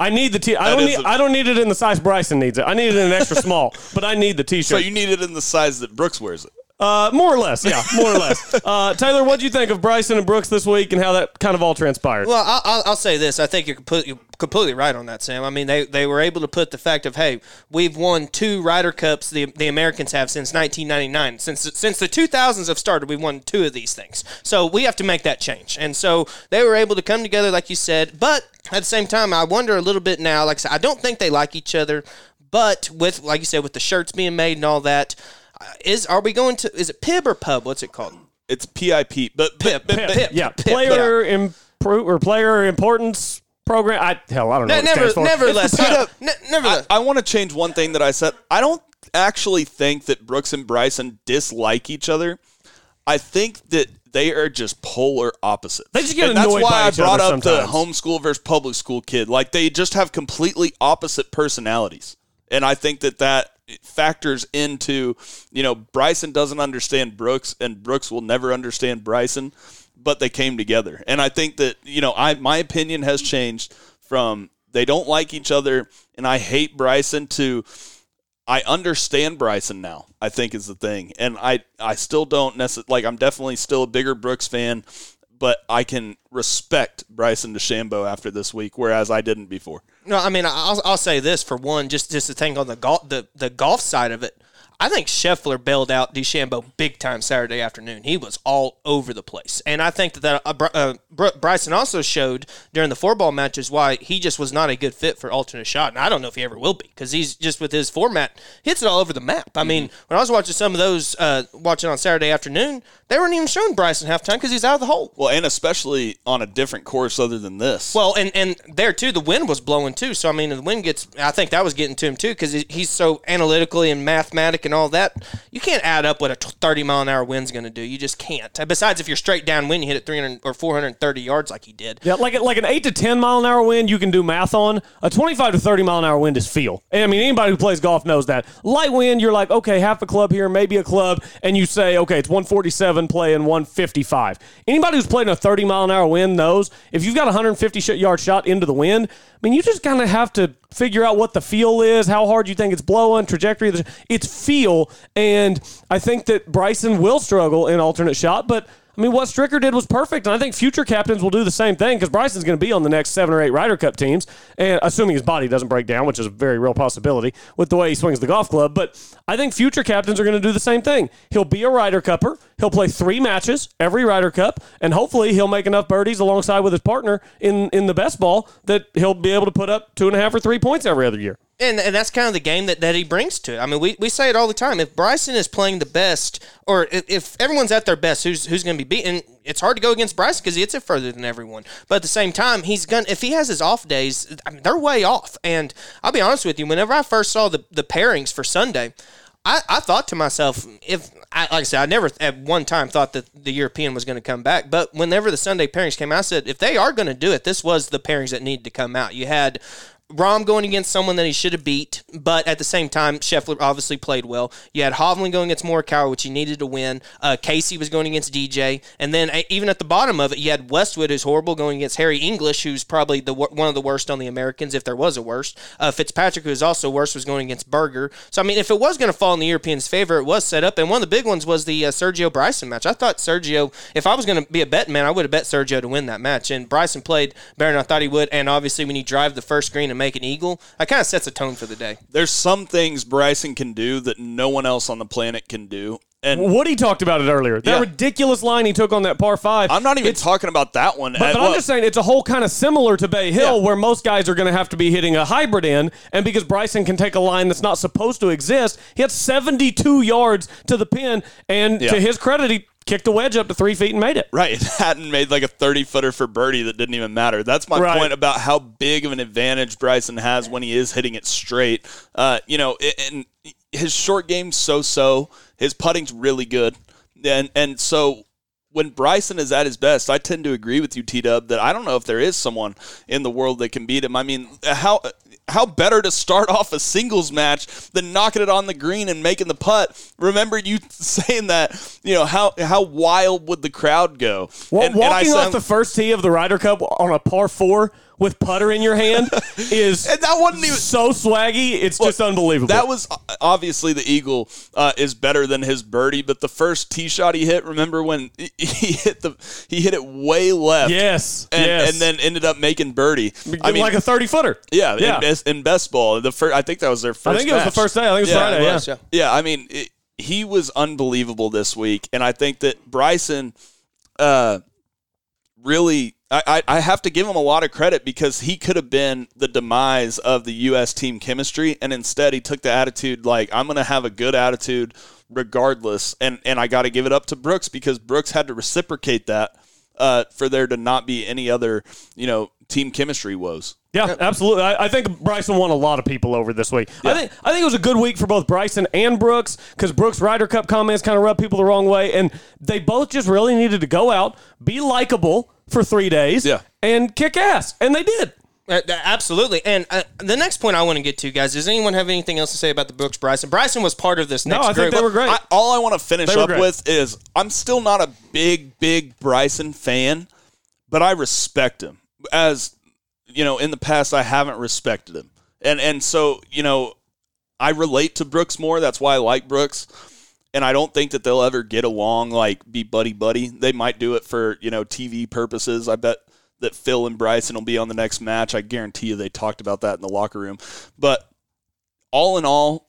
I need the t. I don't need. A- I don't need it in the size Bryson needs it. I need it in an extra small, but I need the T-shirt. So you need it in the size that Brooks wears it. Uh, more or less, yeah, more or less. Uh, Taylor, what do you think of Bryson and Brooks this week, and how that kind of all transpired? Well, I'll, I'll say this: I think you're completely, you're completely right on that, Sam. I mean, they, they were able to put the fact of, hey, we've won two Ryder Cups. The the Americans have since nineteen ninety-nine. Since since the two thousands have started, we've won two of these things. So we have to make that change. And so they were able to come together, like you said. But at the same time, I wonder a little bit now. Like I said, I don't think they like each other. But with, like you said, with the shirts being made and all that. Is are we going to? Is it P I B or Pub? What's it called? It's P I P. But P I P, P I P, P I P, yeah, P I P, player yeah. improve or player importance program. I, hell, I don't know. No, what never, nevertheless, uh, ne- nevertheless. I, I want to change one thing that I said. I don't actually think that Brooks and Bryson dislike each other. I think that they are just polar opposites. They just get and annoyed by each other sometimes. That's why I brought up sometimes. The home school versus public school kid. Like, they just have completely opposite personalities. And I think that that factors into, you know, Bryson doesn't understand Brooks, and Brooks will never understand Bryson, but they came together. And I think that, you know, I my opinion has changed from they don't like each other and I hate Bryson to I understand Bryson now, I think is the thing. And I, I still don't necessarily, like, I'm definitely still a bigger Brooks fan, but I can respect Bryson DeChambeau after this week, whereas I didn't before. No, I mean, I'll, I'll say this for one, just, just to tank on the golf, the, the golf side of it. I think Scheffler bailed out DeChambeau big time Saturday afternoon. He was all over the place. And I think that, that uh, uh, Br- Bryson also showed during the four-ball matches why he just was not a good fit for alternate shot. And I don't know if he ever will be, because he's just, with his format, hits it all over the map. I mm-hmm. mean, when I was watching some of those, uh, watching on Saturday afternoon, they weren't even showing Bryson half time because he's out of the hole. Well, and especially on a different course other than this. Well, and, and there, too, the wind was blowing, too. So, I mean, the wind gets – I think that was getting to him, too, because he's so analytically and mathematically and all that, you can't add up what a thirty-mile-an-hour wind's going to do. You just can't. Besides, if you're straight downwind, you hit it three hundred or four hundred thirty yards like he did. Yeah, like, like an eight to ten-mile-an-hour wind you can do math on. A twenty-five to thirty-mile-an-hour wind is feel. And, I mean, anybody who plays golf knows that. Light wind, you're like, okay, half a club here, maybe a club, and you say, okay, it's one forty-seven playing one fifty-five. Anybody who's playing a thirty-mile-an-hour wind knows if you've got a one hundred fifty-yard shot into the wind, I mean, you just kind of have to figure out what the feel is, how hard you think it's blowing, trajectory. It's feel, and I think that Bryson will struggle in alternate shot, but, I mean, what Stricker did was perfect, and I think future captains will do the same thing, because Bryson's going to be on the next seven or eight Ryder Cup teams, and assuming his body doesn't break down, which is a very real possibility with the way he swings the golf club, but I think future captains are going to do the same thing. He'll be a Ryder Cupper. He'll play three matches, every Ryder Cup, and hopefully he'll make enough birdies alongside with his partner in, in the best ball that he'll be able to put up two and a half or three points every other year. And and that's kind of the game that, that he brings to it. I mean, we, we say it all the time. If Bryson is playing the best, or if, if everyone's at their best, who's who's going to be beaten? It's hard to go against Bryson because he hits it further than everyone. But at the same time, he's gonna if he has his off days, I mean, they're way off. And I'll be honest with you, whenever I first saw the, the pairings for Sunday, I, I thought to myself, if I, like I said, I never at one time thought that the European was going to come back. But whenever the Sunday pairings came out, I said, if they are going to do it, this was the pairings that needed to come out. You had Rahm going against someone that he should have beat, but at the same time, Scheffler obviously played well. You had Hovland going against Morikawa, which he needed to win. Uh, Casey was going against D J. And then uh, even at the bottom of it, you had Westwood, who's horrible, going against Harry English, who's probably the one of the worst on the Americans, if there was a worst. Uh, Fitzpatrick, who is also worse, was going against Berger. So, I mean, if it was going to fall in the Europeans' favor, it was set up. And one of the big ones was the uh, Sergio-Bryson match. I thought Sergio, if I was going to be a betting man, I would have bet Sergio to win that match. And Bryson played better than I thought he would. And obviously, when you drive the first green and make an eagle, that kind of sets a tone for the day. There's some things Bryson can do that no one else on the planet can do. And Woody talked about it earlier. That yeah. ridiculous line he took on that par five. I'm not even it's, talking about that one. But, at, but I'm well, just saying it's a whole kind of similar to Bay Hill yeah. where most guys are going to have to be hitting a hybrid in. And because Bryson can take a line that's not supposed to exist, he had seventy-two yards to the pin. And yeah. to his credit, he kicked the wedge up to three feet and made it. Right. It hadn't made like a thirty-footer for birdie that didn't even matter. That's my right. point about how big of an advantage Bryson has when he is hitting it straight. Uh, you know, and his short game's so-so. His putting's really good. And and so when Bryson is at his best, I tend to agree with you, T-Dub, that I don't know if there is someone in the world that can beat him. I mean, how... How better to start off a singles match than knocking it on the green and making the putt? Remember you saying that, you know, how how wild would the crowd go? Well, and, walking and I said, off the first tee of the Ryder Cup on a par four with putter in your hand is and that wasn't even, so swaggy. It's well, just unbelievable. That was obviously the eagle uh, is better than his birdie, but the first tee shot he hit, remember when he hit the he hit it way left. Yes. And, yes. and then ended up making birdie. I mean, like a thirty-footer. Yeah. yeah. In, best, in best ball. The first, I think that was their first I think match. It was the first day. I think it was yeah, Friday. It was, yeah. yeah, I mean, it, he was unbelievable this week, and I think that Bryson uh, really – I, I have to give him a lot of credit because he could have been the demise of the U S team chemistry, and instead he took the attitude like, I'm going to have a good attitude regardless, and, and I got to give it up to Brooks because Brooks had to reciprocate that uh, for there to not be any other, you know, team chemistry woes. Yeah, absolutely. I, I think Bryson won a lot of people over this week. Yeah. I think I think it was a good week for both Bryson and Brooks, because Brooks' Ryder Cup comments kind of rubbed people the wrong way, and they both just really needed to go out, be likable for three days, yeah. and kick ass, and they did. Uh, absolutely. And uh, the next point I want to get to, guys, does anyone have anything else to say about the Brooks Bryson? Bryson was part of this next No, I think group. They were great. I, all I want to finish up great. with is I'm still not a big, big Bryson fan, but I respect him. As, you know, in the past, I haven't respected him. And, and so, you know, I relate to Brooks more. That's why I like Brooks. And I don't think that they'll ever get along, like be buddy-buddy. They might do it for, you know, T V purposes. I bet that Phil and Bryson will be on the next match. I guarantee you they talked about that in the locker room. But all in all,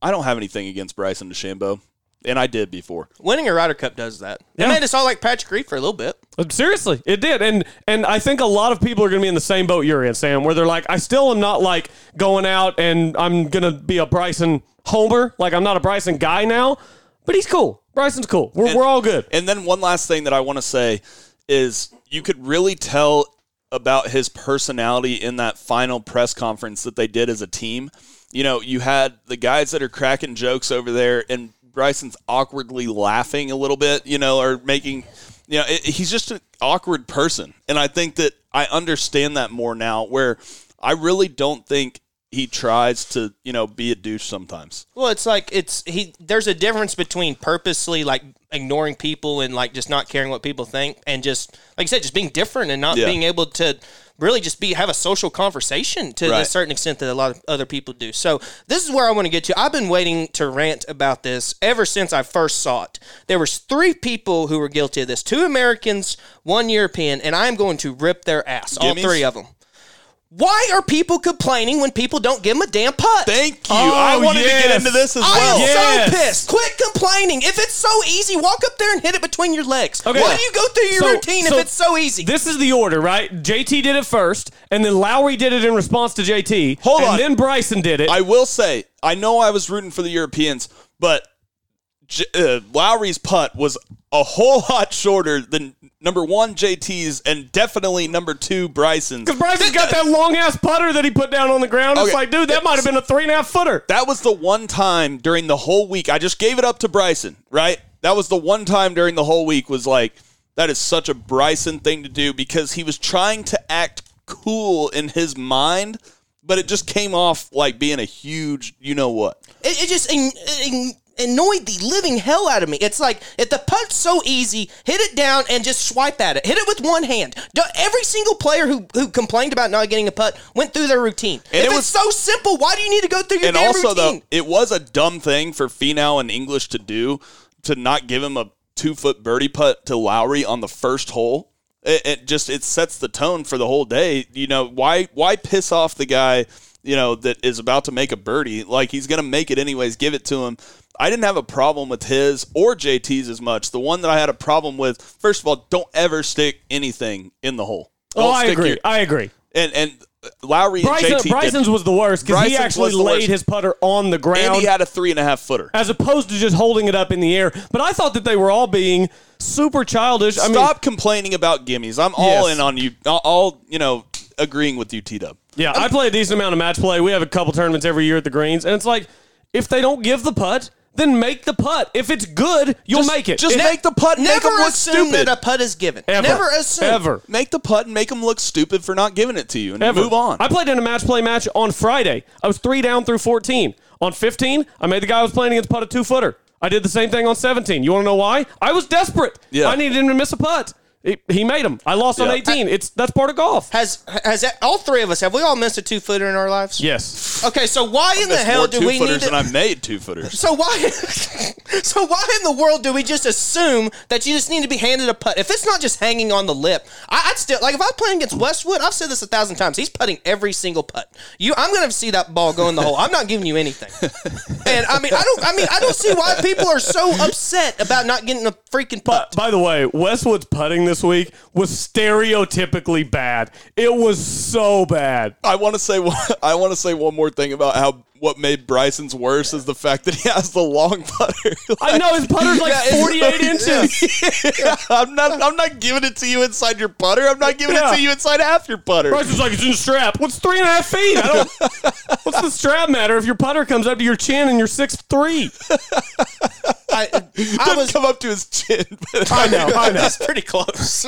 I don't have anything against Bryson DeChambeau, and I did before. Winning a Ryder Cup does that. Yeah. It made us all like Patrick Reed for a little bit. Seriously, it did. And and I think a lot of people are going to be in the same boat you're in, Sam, where they're like, I still am not like going out and I'm going to be a Bryson homer. Like, I'm not a Bryson guy now, but he's cool. Bryson's cool. We're and, we're all good. And then one last thing that I want to say is you could really tell about his personality in that final press conference that they did as a team. You know, you had the guys that are cracking jokes over there, and Bryson's awkwardly laughing a little bit, you know, or making, you know, it, he's just an awkward person. And I think that I understand that more now, where I really don't think he tries to, you know, be a douche sometimes. Well, it's like it's he. There's a difference between purposely like ignoring people and like just not caring what people think, and just like you said, just being different and not yeah. being able to really just be have a social conversation to right. a certain extent that a lot of other people do. So this is where I want to get to. I've been waiting to rant about this ever since I first saw it. There was three people who were guilty of this: two Americans, one European, and I am going to rip their ass. All Jimmy's? three of them. Why are people complaining when people don't give them a damn putt? Thank you. Oh, I wanted yes. to get into this as well. I'm yes. so pissed. Quit complaining. If it's so easy, walk up there and hit it between your legs. Okay. Why do you go through your so, routine so if it's so easy? This is the order, right? J T did it first, and then Lowry did it in response to J T. Hold and on. And then Bryson did it. I will say, I know I was rooting for the Europeans, but J- uh, Lowry's putt was a whole lot shorter than number one, J T's, and definitely number two, Bryson's. Because Bryson's got that long-ass putter that he put down on the ground. Okay. It's like, dude, that might have been a three-and-a-half footer. That was the one time during the whole week. I just gave it up to Bryson, right? That was the one time during the whole week was like, that is such a Bryson thing to do, because he was trying to act cool in his mind, but it just came off like being a huge you-know-what. It, it just... In, in, annoyed the living hell out of me. It's like, if the putt's so easy, hit it down and just swipe at it. Hit it with one hand. Every single player who, who complained about not getting a putt went through their routine. And if it was, it's so simple, why do you need to go through your and damn also, routine? Though, it was a dumb thing for Finau and English to do, to not give him a two-foot birdie putt to Lowry on the first hole. It, it just, it sets the tone for the whole day. You know, why why piss off the guy, you know, that is about to make a birdie? Like, he's going to make it anyways. Give it to him. I didn't have a problem with his or J T's as much. The one that I had a problem with, first of all, don't ever stick anything in the hole. Don't oh, I agree. Your, I agree. And and Lowry Bryson, and J T. Bryson's did, was the worst because he actually laid his putter on the ground. And he had a three-and-a-half footer. As opposed to just holding it up in the air. But I thought that they were all being super childish. Stop I mean, complaining about gimmies. I'm all yes. in on you. All, you know, agreeing with you, T-Dub. Yeah, I play a decent amount of match play. We have a couple tournaments every year at the greens. And it's like, if they don't give the putt, then make the putt. If it's good, you'll just, make it. Just ne- make the putt and make them look stupid. Never assume that a putt is given. Ever. Never assume. Ever. Make the putt and make them look stupid for not giving it to you and Ever. move on. I played in a match play match on Friday. I was three down through fourteen. On fifteen, I made the guy I was playing against putt a two-footer. I did the same thing on seventeen. You want to know why? I was desperate. Yeah. I needed him to miss a putt. He made them. I lost yeah. on eighteen. I, it's that's part of golf. Has has that, all three of us, have we all missed a two footer in our lives? Yes. Okay, so why I in the hell do we need? And I made two footers. So why? So why in the world do we just assume that you just need to be handed a putt? If it's not just hanging on the lip, I, I'd still like if I'm playing against Westwood. I've said this a thousand times. He's putting every single putt. You, I'm going to see that ball go in the hole. I'm not giving you anything. And I mean, I don't. I mean, I don't see why people are so upset about not getting a freaking putt. By, by the way, Westwood's putting this this week was stereotypically bad. It was so bad. I want to say one, I want to say one more thing about how what made Bryson's worse is the fact that he has the long putter. Like, I know his putter's like yeah, forty-eight inches. Yeah. Yeah. I'm not I'm not giving it to you inside your putter. I'm not giving yeah. it to you inside half your putter. Bryson's like, it's in the strap. What's three and a half feet? I don't, what's the strap matter if your putter comes up to your chin and you're six three? I, I was come up to his chin. I know, I know. That's pretty close.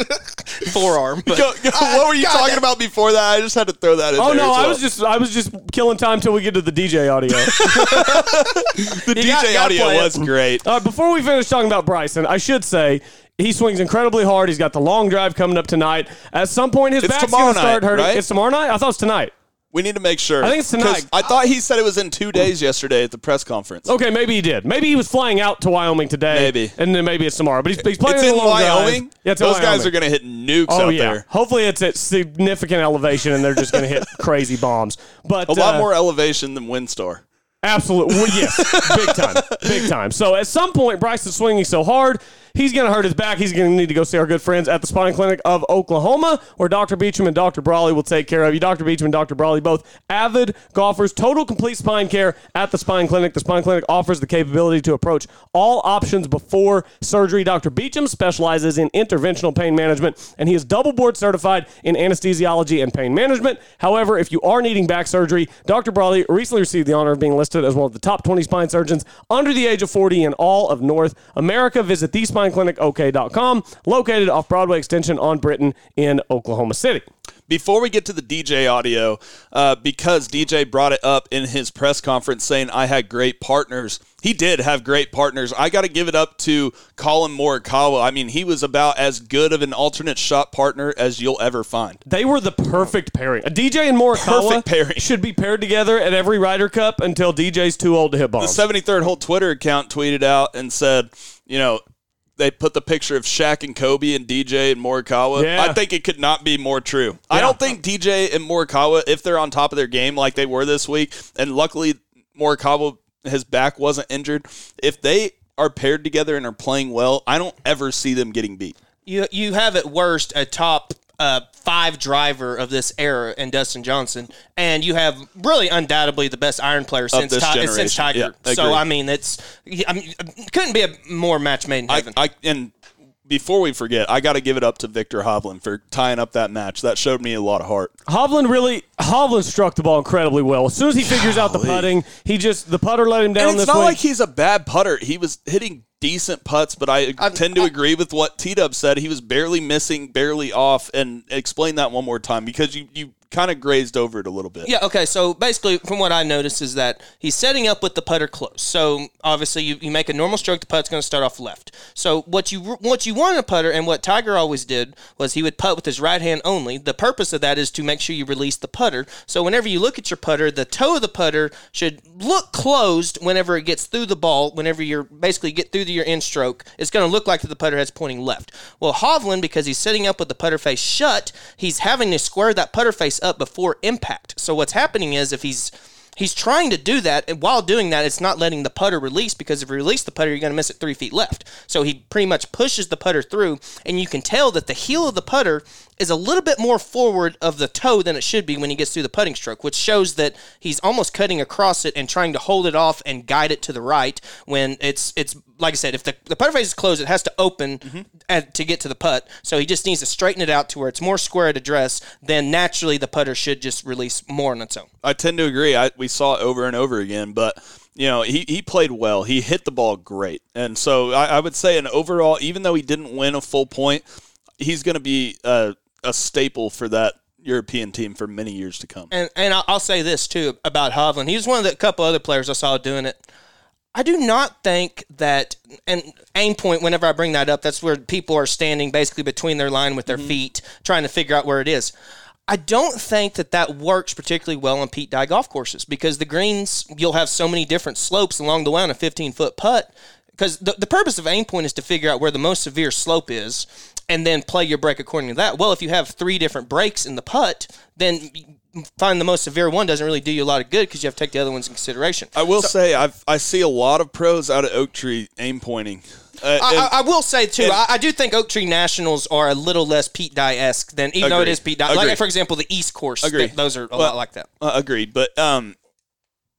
Forearm. But. Go, go, what were you God, talking that. about before that? I just had to throw that in oh, there. Oh no, well. I was just, I was just killing time till we get to the D J audio. The you D J got, got audio was it. great. All right, before we finish talking about Bryson, I should say he swings incredibly hard. He's got the long drive coming up tonight. At some point, his it's back's going to start night, hurting. Right? It's tomorrow night. I thought it was tonight. We need to make sure. I think it's tonight. I thought he said it was in two days yesterday at the press conference. Okay, maybe he did. Maybe he was flying out to Wyoming today. Maybe. And then maybe it's tomorrow. But he's, he's playing it's in long Wyoming? Drive. Yeah, it's in Wyoming? Those guys are going to hit nukes oh, out yeah. there. Hopefully it's at significant elevation and they're just going to hit crazy bombs. But A uh, lot more elevation than Windstar. Absolutely. Well, yes. Big time. Big time. So at some point, Bryson's swinging so hard, he's going to hurt his back. He's going to need to go see our good friends at the Spine Clinic of Oklahoma, where Doctor Beacham and Doctor Brawley will take care of you. Doctor Beacham and Doctor Brawley, both avid golfers, total complete spine care at the Spine Clinic. The Spine Clinic offers the capability to approach all options before surgery. Doctor Beacham specializes in interventional pain management, and he is double board certified in anesthesiology and pain management. However, if you are needing back surgery, Doctor Brawley recently received the honor of being listed as one of the top twenty spine surgeons under the age of forty in all of North America. Visit the Spine clinic o k dot com, located off Broadway Extension on Britain in Oklahoma City. Before we get to the D J audio, uh, because D J brought it up in his press conference saying, I had great partners. He did have great partners. I got to give it up to Colin Morikawa. I mean, he was about as good of an alternate shot partner as you'll ever find. They were the perfect pairing. A D J and Morikawa pairing. Should be paired together at every Ryder Cup until D J's too old to hit bombs. The seventy-third Hole Twitter account tweeted out and said, you know, they put the picture of Shaq and Kobe and D J and Morikawa. Yeah. I think it could not be more true. Yeah. I don't think D J and Morikawa, if they're on top of their game like they were this week, and luckily Morikawa, his back wasn't injured, if they are paired together and are playing well, I don't ever see them getting beat. You you have at worst a top uh, five driver of this era in Dustin Johnson, and you have really undoubtedly the best iron player since, Ti- since Tiger. Yeah, so, I mean, it's I mean, couldn't be a more match made in heaven. I, I, and before we forget, I got to give it up to Viktor Hovland for tying up that match. That showed me a lot of heart. Hovland really Hovland struck the ball incredibly well. As soon as he figures Golly. out the putting, he just the putter let him down and this week. It's not like he's a bad putter. He was hitting decent putts, but I I've, tend to I've, agree with what T-Dub said. He was barely missing, barely off, and explain that one more time because you, you kind of grazed over it a little bit. Yeah, okay, so basically from what I noticed is that he's setting up with the putter close. So obviously you, you make a normal stroke, the putt's going to start off left. So what you what you want in a putter, and what Tiger always did, was he would putt with his right hand only. The purpose of that is to make sure you release the putter. So whenever you look at your putter, the toe of the putter should look closed whenever it gets through the ball, whenever you're basically get through the your in stroke, it's going to look like that the putter head's pointing left. Well, Hovland, because he's sitting up with the putter face shut, he's having to square that putter face up before impact. So what's happening is if he's he's trying to do that, and while doing that, it's not letting the putter release, because if you release the putter, you're going to miss it three feet left. So he pretty much pushes the putter through, and you can tell that the heel of the putter is a little bit more forward of the toe than it should be when he gets through the putting stroke, which shows that he's almost cutting across it and trying to hold it off and guide it to the right when it's, it's like I said, if the, the putter face is closed, it has to open mm-hmm. at, to get to the putt, so he just needs to straighten it out to where it's more square at address, then naturally the putter should just release more on its own. I tend to agree. I, we saw it over and over again, but... You know, he, he played well. He hit the ball great. And so I, I would say an overall, even though he didn't win a full point, he's going to be a, a staple for that European team for many years to come. And and I'll say this, too, about Hovland. He's one of the couple other players I saw doing it. I do not think that, and aim point, whenever I bring that up, that's where people are standing basically between their line with their mm-hmm. feet, trying to figure out where it is. I don't think that that works particularly well on Pete Dye golf courses, because the greens, you'll have so many different slopes along the way on a fifteen-foot putt, because the, the purpose of aim point is to figure out where the most severe slope is and then play your break according to that. Well, if you have three different breaks in the putt, then find the most severe one doesn't really do you a lot of good because you have to take the other ones in consideration. I will so, say I've, I see a lot of pros out of Oak Tree aim pointing. Uh, I, and, I will say, too, and, I, I do think Oak Tree Nationals are a little less Pete Dye-esque than, even agreed, though it is Pete Dye. Like, for example, the East Course. Th- those are a well, lot like that. Uh, agreed. But, um,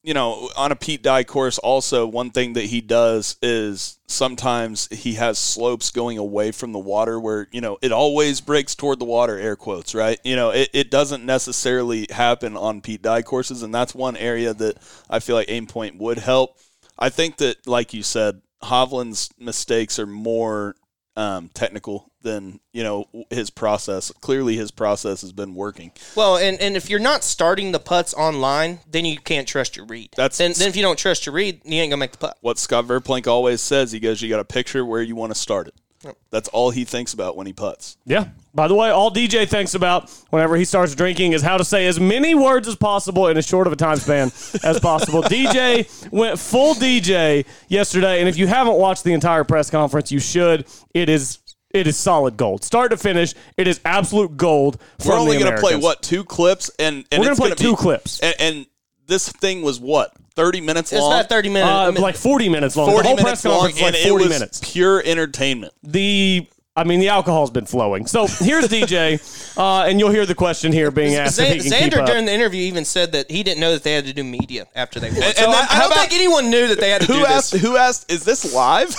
you know, on a Pete Dye course also, one thing that he does is sometimes he has slopes going away from the water where, you know, it always breaks toward the water, air quotes, right? You know, it, it doesn't necessarily happen on Pete Dye courses, and that's one area that I feel like aim point would help. I think that, like you said, Hovland's mistakes are more um, technical than, you know, his process. Clearly his process has been working. Well, and, and if you're not starting the putts online, then you can't trust your read. That's Then, then if you don't trust your read, you ain't going to make the putt. What Scott Verplank always says, he goes, you got to picture where you want to start it. Yep. That's all he thinks about when he putts. Yeah. By the way, all D J thinks about whenever he starts drinking is how to say as many words as possible in as short of a time span as possible. D J went full D J yesterday, and if you haven't watched the entire press conference, you should. It is it is solid gold. Start to finish, it is absolute gold from We're only going to play, what, two clips? And, and We're going to play gonna two be, clips. And, and this thing was, what, thirty minutes it's long? It's not thirty minutes. Uh, I mean, like forty minutes long. forty the whole minutes press conference long, was like forty minutes. It was pure entertainment. The... I mean, the alcohol's been flowing. So here's D J, uh, and you'll hear the question here being asked. Z- if he can Xander keep up. During the interview even said that he didn't know that they had to do media after they won. And, so and I, I don't about, think anyone knew that they had to who do asked, this. Who asked, is this live?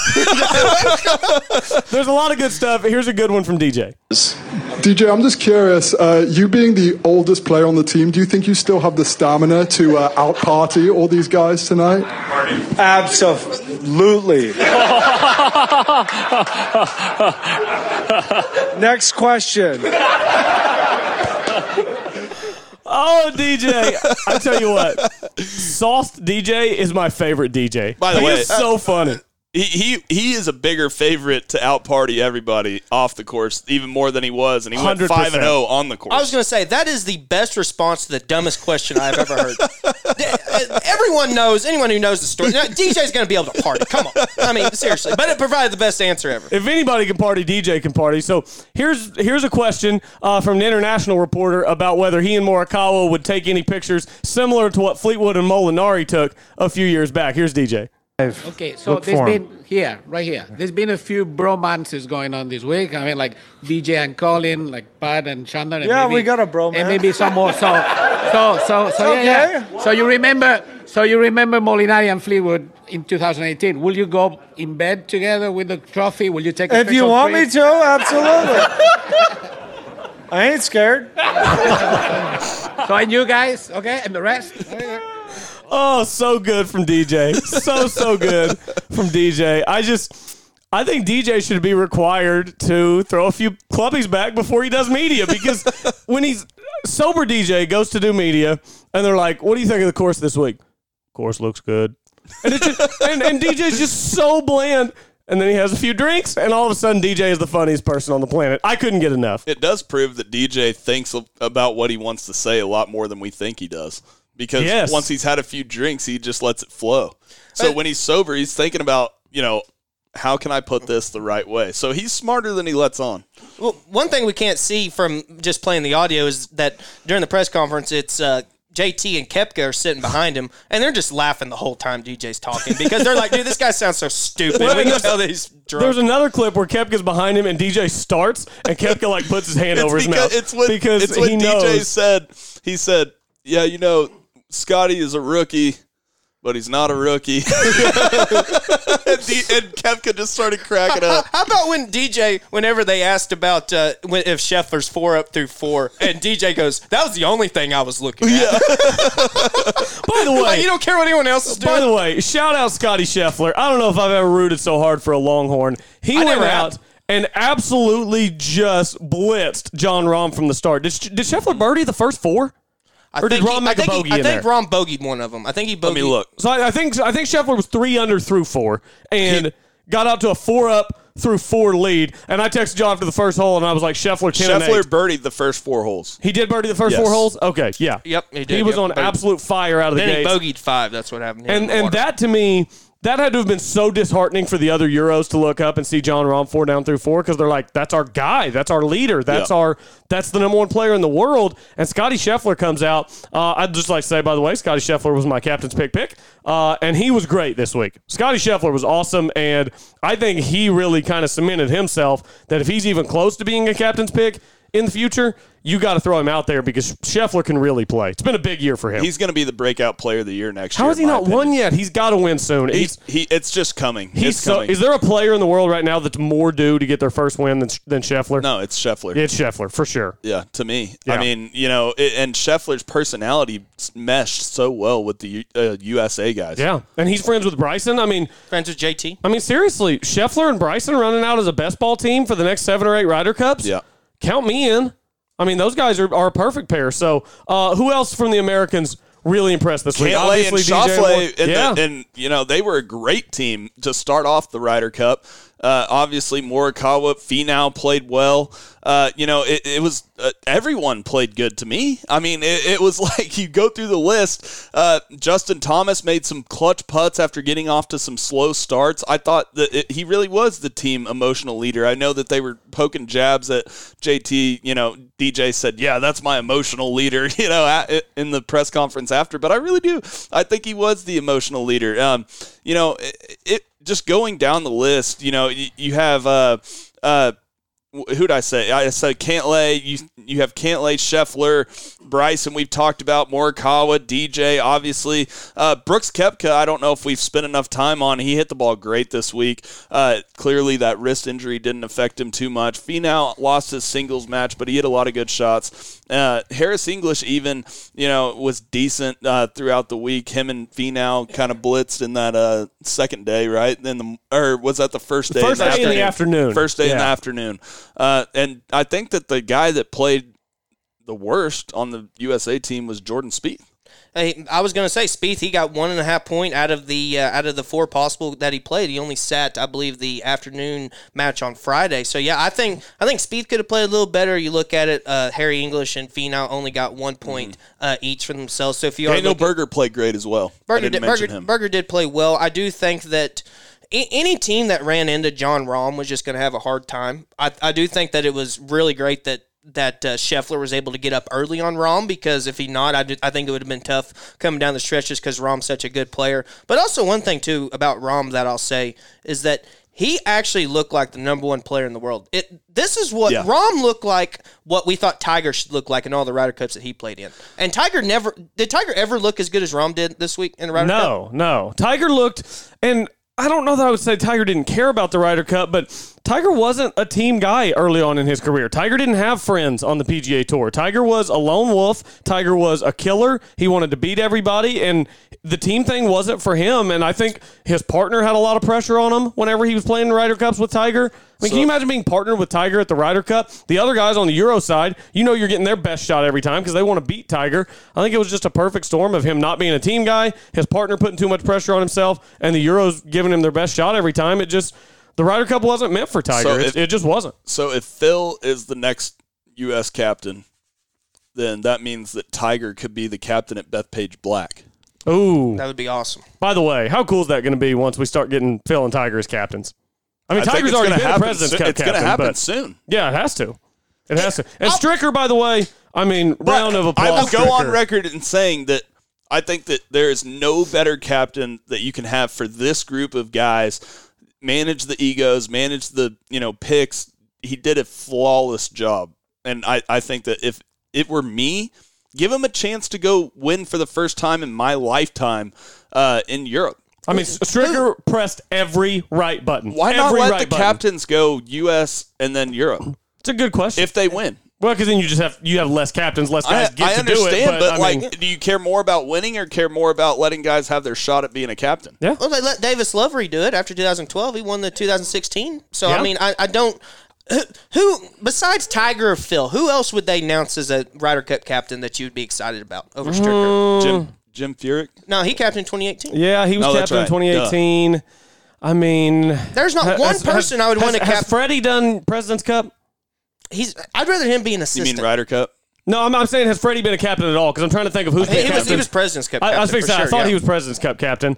There's a lot of good stuff. Here's a good one from D J. D J, I'm just curious. Uh, you being the oldest player on the team, do you think you still have the stamina to uh, out-party all these guys tonight? Absolutely. Next question. Oh, D J. I tell you what. Sauced D J is my favorite D J. By the way, he is so funny. He, he he is a bigger favorite to out-party everybody off the course, even more than he was, and he went five and oh and on the course. I was going to say, that is the best response to the dumbest question I've ever heard. Everyone knows, anyone who knows the story, D J's going to be able to party. Come on. I mean, seriously. But it provided the best answer ever. If anybody can party, D J can party. So here's here's a question uh, from an international reporter about whether he and Morikawa would take any pictures similar to what Fleetwood and Molinari took a few years back. Here's D J. I've okay, so there's been here, right here. There's been a few bromances going on this week. I mean, like D J and Colin, like Pat and Chandler. And yeah, maybe, we got a bromance, and maybe some more. So, so, so, so okay. yeah, yeah. So you remember, so you remember Molinari and Fleetwood in two thousand eighteen. Will you go in bed together with the trophy? Will you take a if you want treat? me to? Absolutely. I ain't scared. So and you guys, okay, and the rest. Oh, so good from D J. So, so good from D J. I just, I think D J should be required to throw a few clubbies back before he does media because when he's sober, D J goes to do media and they're like, what do you think of the course this week? Course looks good. And, it's just, and, and D J's just so bland. And then he has a few drinks, and all of a sudden D J is the funniest person on the planet. I couldn't get enough. It does prove that D J thinks about what he wants to say a lot more than we think he does. Because yes. once he's had a few drinks, he just lets it flow. So when he's sober, he's thinking about, you know, how can I put this the right way? So he's smarter than he lets on. Well, one thing we can't see from just playing the audio is that during the press conference, it's uh, J T and Koepka are sitting behind him, and they're just laughing the whole time D J's talking because they're like, dude, this guy sounds so stupid. We can tell that he's drunk. There's another clip where Koepka's behind him, and D J starts, and Koepka, like, puts his hand it's over his mouth. It's what, because it's what he D J knows. said. He said, yeah, you know, Scotty is a rookie, but he's not a rookie. and, D- and Koepka just started cracking up. How, how about when D J, whenever they asked about uh, when, if Scheffler's four up through four, and D J goes, that was the only thing I was looking at. Yeah. By the way. Like, you don't care what anyone else is doing? By the way, shout out Scottie Scheffler. I don't know if I've ever rooted so hard for a Longhorn. He I went out. Had- And absolutely just blitzed Jon Rahm from the start. Did, did Scheffler birdie the first four? I or did Rahm he, make a bogey he, I in there? I think Rahm bogeyed one of them. I think he bogeyed. Let me look. So I, I think I think Scheffler was three under through four and he, got out to a four up through four lead. And I texted John after the first hole, and I was like, Scheffler ten and eight. Scheffler birdied the first four holes. He did birdie the first yes. four holes? Okay, yeah. Yep, he did. He was yep, on birdie. absolute fire out of the gate. Then he bogeyed five. That's what happened. And, and that, to me, That had to have been so disheartening for the other Euros to look up and see Jon Rahm four down through four, because they're like, that's our guy. That's our leader. That's yeah. our that's the number one player in the world. And Scottie Scheffler comes out. Uh, I'd just like to say, by the way, Scottie Scheffler was my captain's pick pick, uh, and he was great this week. Scottie Scheffler was awesome, and I think he really kind of cemented himself that if he's even close to being a captain's pick in the future, you got to throw him out there because Scheffler can really play. It's been a big year for him. He's going to be the breakout player of the year next year. How is he not won yet? He's got to win soon. He's, he's, he, it's just coming. He's it's so, coming. Is there a player in the world right now that's more due to get their first win than, than Scheffler? No, it's Scheffler. It's Scheffler, for sure. Yeah, to me. Yeah. I mean, you know, it, and Scheffler's personality meshed so well with the uh, U S A guys. Yeah, and he's friends with Bryson. I mean, friends with J T. I mean, seriously, Scheffler and Bryson running out as a best ball team for the next seven or eight Ryder Cups? Yeah. Count me in. I mean, those guys are, are a perfect pair. So, uh, who else from the Americans really impressed this week? Cantlay and Schauffele, and, yeah. and, you know, they were a great team to start off the Ryder Cup. Uh, obviously, Morikawa, Finau played well. Uh, you know, it, it was uh, everyone played good to me. I mean, it, it was like you go through the list. Uh, Justin Thomas made some clutch putts after getting off to some slow starts. I thought that it, he really was the team emotional leader. I know that they were poking jabs at J T. You know, D J said, "Yeah, that's my emotional leader." You know, at, in the press conference after, but I really do. I think he was the emotional leader. Um, you know, it. it Just going down the list, you know, you, you have, uh, uh, who'd I say? I said Cantlay. You you have Cantlay, Scheffler, Bryson, we've talked about, Morikawa, D J, obviously. Uh, Brooks Koepka, I don't know if we've spent enough time on. He hit the ball great this week. Uh, clearly, that wrist injury didn't affect him too much. Finau lost his singles match, but he hit a lot of good shots. Uh, Harris English even, you know, was decent uh, throughout the week. Him and Finau kind of blitzed in that uh, second day, right? Then the or was that the first day? The first in the day afternoon. in the afternoon. First day yeah. in the afternoon. Uh, and I think that the guy that played the worst on the U S A team was Jordan Spieth. Hey, I was going to say Spieth. He got one and a half point out of the uh, out of the four possible that he played. He only sat, I believe, the afternoon match on Friday. So yeah, I think I think Spieth could have played a little better. You look at it, uh, Harry English and Finau only got one point mm-hmm. uh, each for themselves. So if you Daniel Berger played great as well. Berger did, Berger, Berger did play well. I do think that any team that ran into Jon Rahm was just going to have a hard time. I, I do think that it was really great that that uh, Scheffler was able to get up early on Rahm, because if he not, I, do, I think it would have been tough coming down the stretch just because Rahm's such a good player. But also one thing, too, about Rahm that I'll say is that he actually looked like the number one player in the world. It, this is what yeah. Rahm looked like, what we thought Tiger should look like in all the Ryder Cups that he played in. And Tiger never – did Tiger ever look as good as Rahm did this week in the Ryder no, Cup? No, no. Tiger looked – and – I don't know that I would say Tiger didn't care about the Ryder Cup, but Tiger wasn't a team guy early on in his career. Tiger didn't have friends on the P G A Tour. Tiger was a lone wolf. Tiger was a killer. He wanted to beat everybody, and the team thing wasn't for him, and I think his partner had a lot of pressure on him whenever he was playing the Ryder Cups with Tiger. I mean, so, can you imagine being partnered with Tiger at the Ryder Cup? The other guys on the Euro side, you know you're getting their best shot every time because they want to beat Tiger. I think it was just a perfect storm of him not being a team guy, his partner putting too much pressure on himself, and the Euros giving him their best shot every time. It just, the Ryder Cup wasn't meant for Tiger. So if, it, it just wasn't. So if Phil is the next U S captain, then that means that Tiger could be the captain at Bethpage Black. Ooh. That would be awesome. By the way, how cool is that going to be once we start getting Phil and Tiger as captains? I mean, I Tiger's already been happen. President's so, Cup it's captain. It's going to happen soon. Yeah, it has to. It has to. And I'll, Stricker, by the way, I mean, but round of applause. I will go on record in saying that I think that there is no better captain that you can have for this group of guys. Manage the egos, manage the, you know, picks. He did a flawless job. And I, I think that if it were me, give him a chance to go win for the first time in my lifetime uh, in Europe. I mean, Stricker pressed every right button. Why not every let right the button. Captains go U S and then Europe? It's a good question. If they win. Well, because then you just have you have less captains, less guys I, get I to do it. I understand, but, but like, mean, do you care more about winning or care more about letting guys have their shot at being a captain? Yeah. Well, they let Davis Lovery do it after two thousand twelve. He won the two thousand sixteen. So, yeah. I mean, I, I don't... Who, who besides Tiger or Phil, who else would they announce as a Ryder Cup captain that you'd be excited about over Stricker? Mm. Jim Jim Furyk? No, he captained twenty eighteen. Yeah, he was no, captain right. in twenty eighteen. Duh. I mean, there's not has, one has, person I would has, want to captain. Has Freddie done President's Cup? He's. I'd rather him be an assistant. You mean Ryder Cup? No, I'm, I'm saying has Freddie been a captain at all? Because I'm trying to think of who's. He, been he was. He was President's Cup. Captain I, I was for sure, I thought yeah. he was President's Cup captain.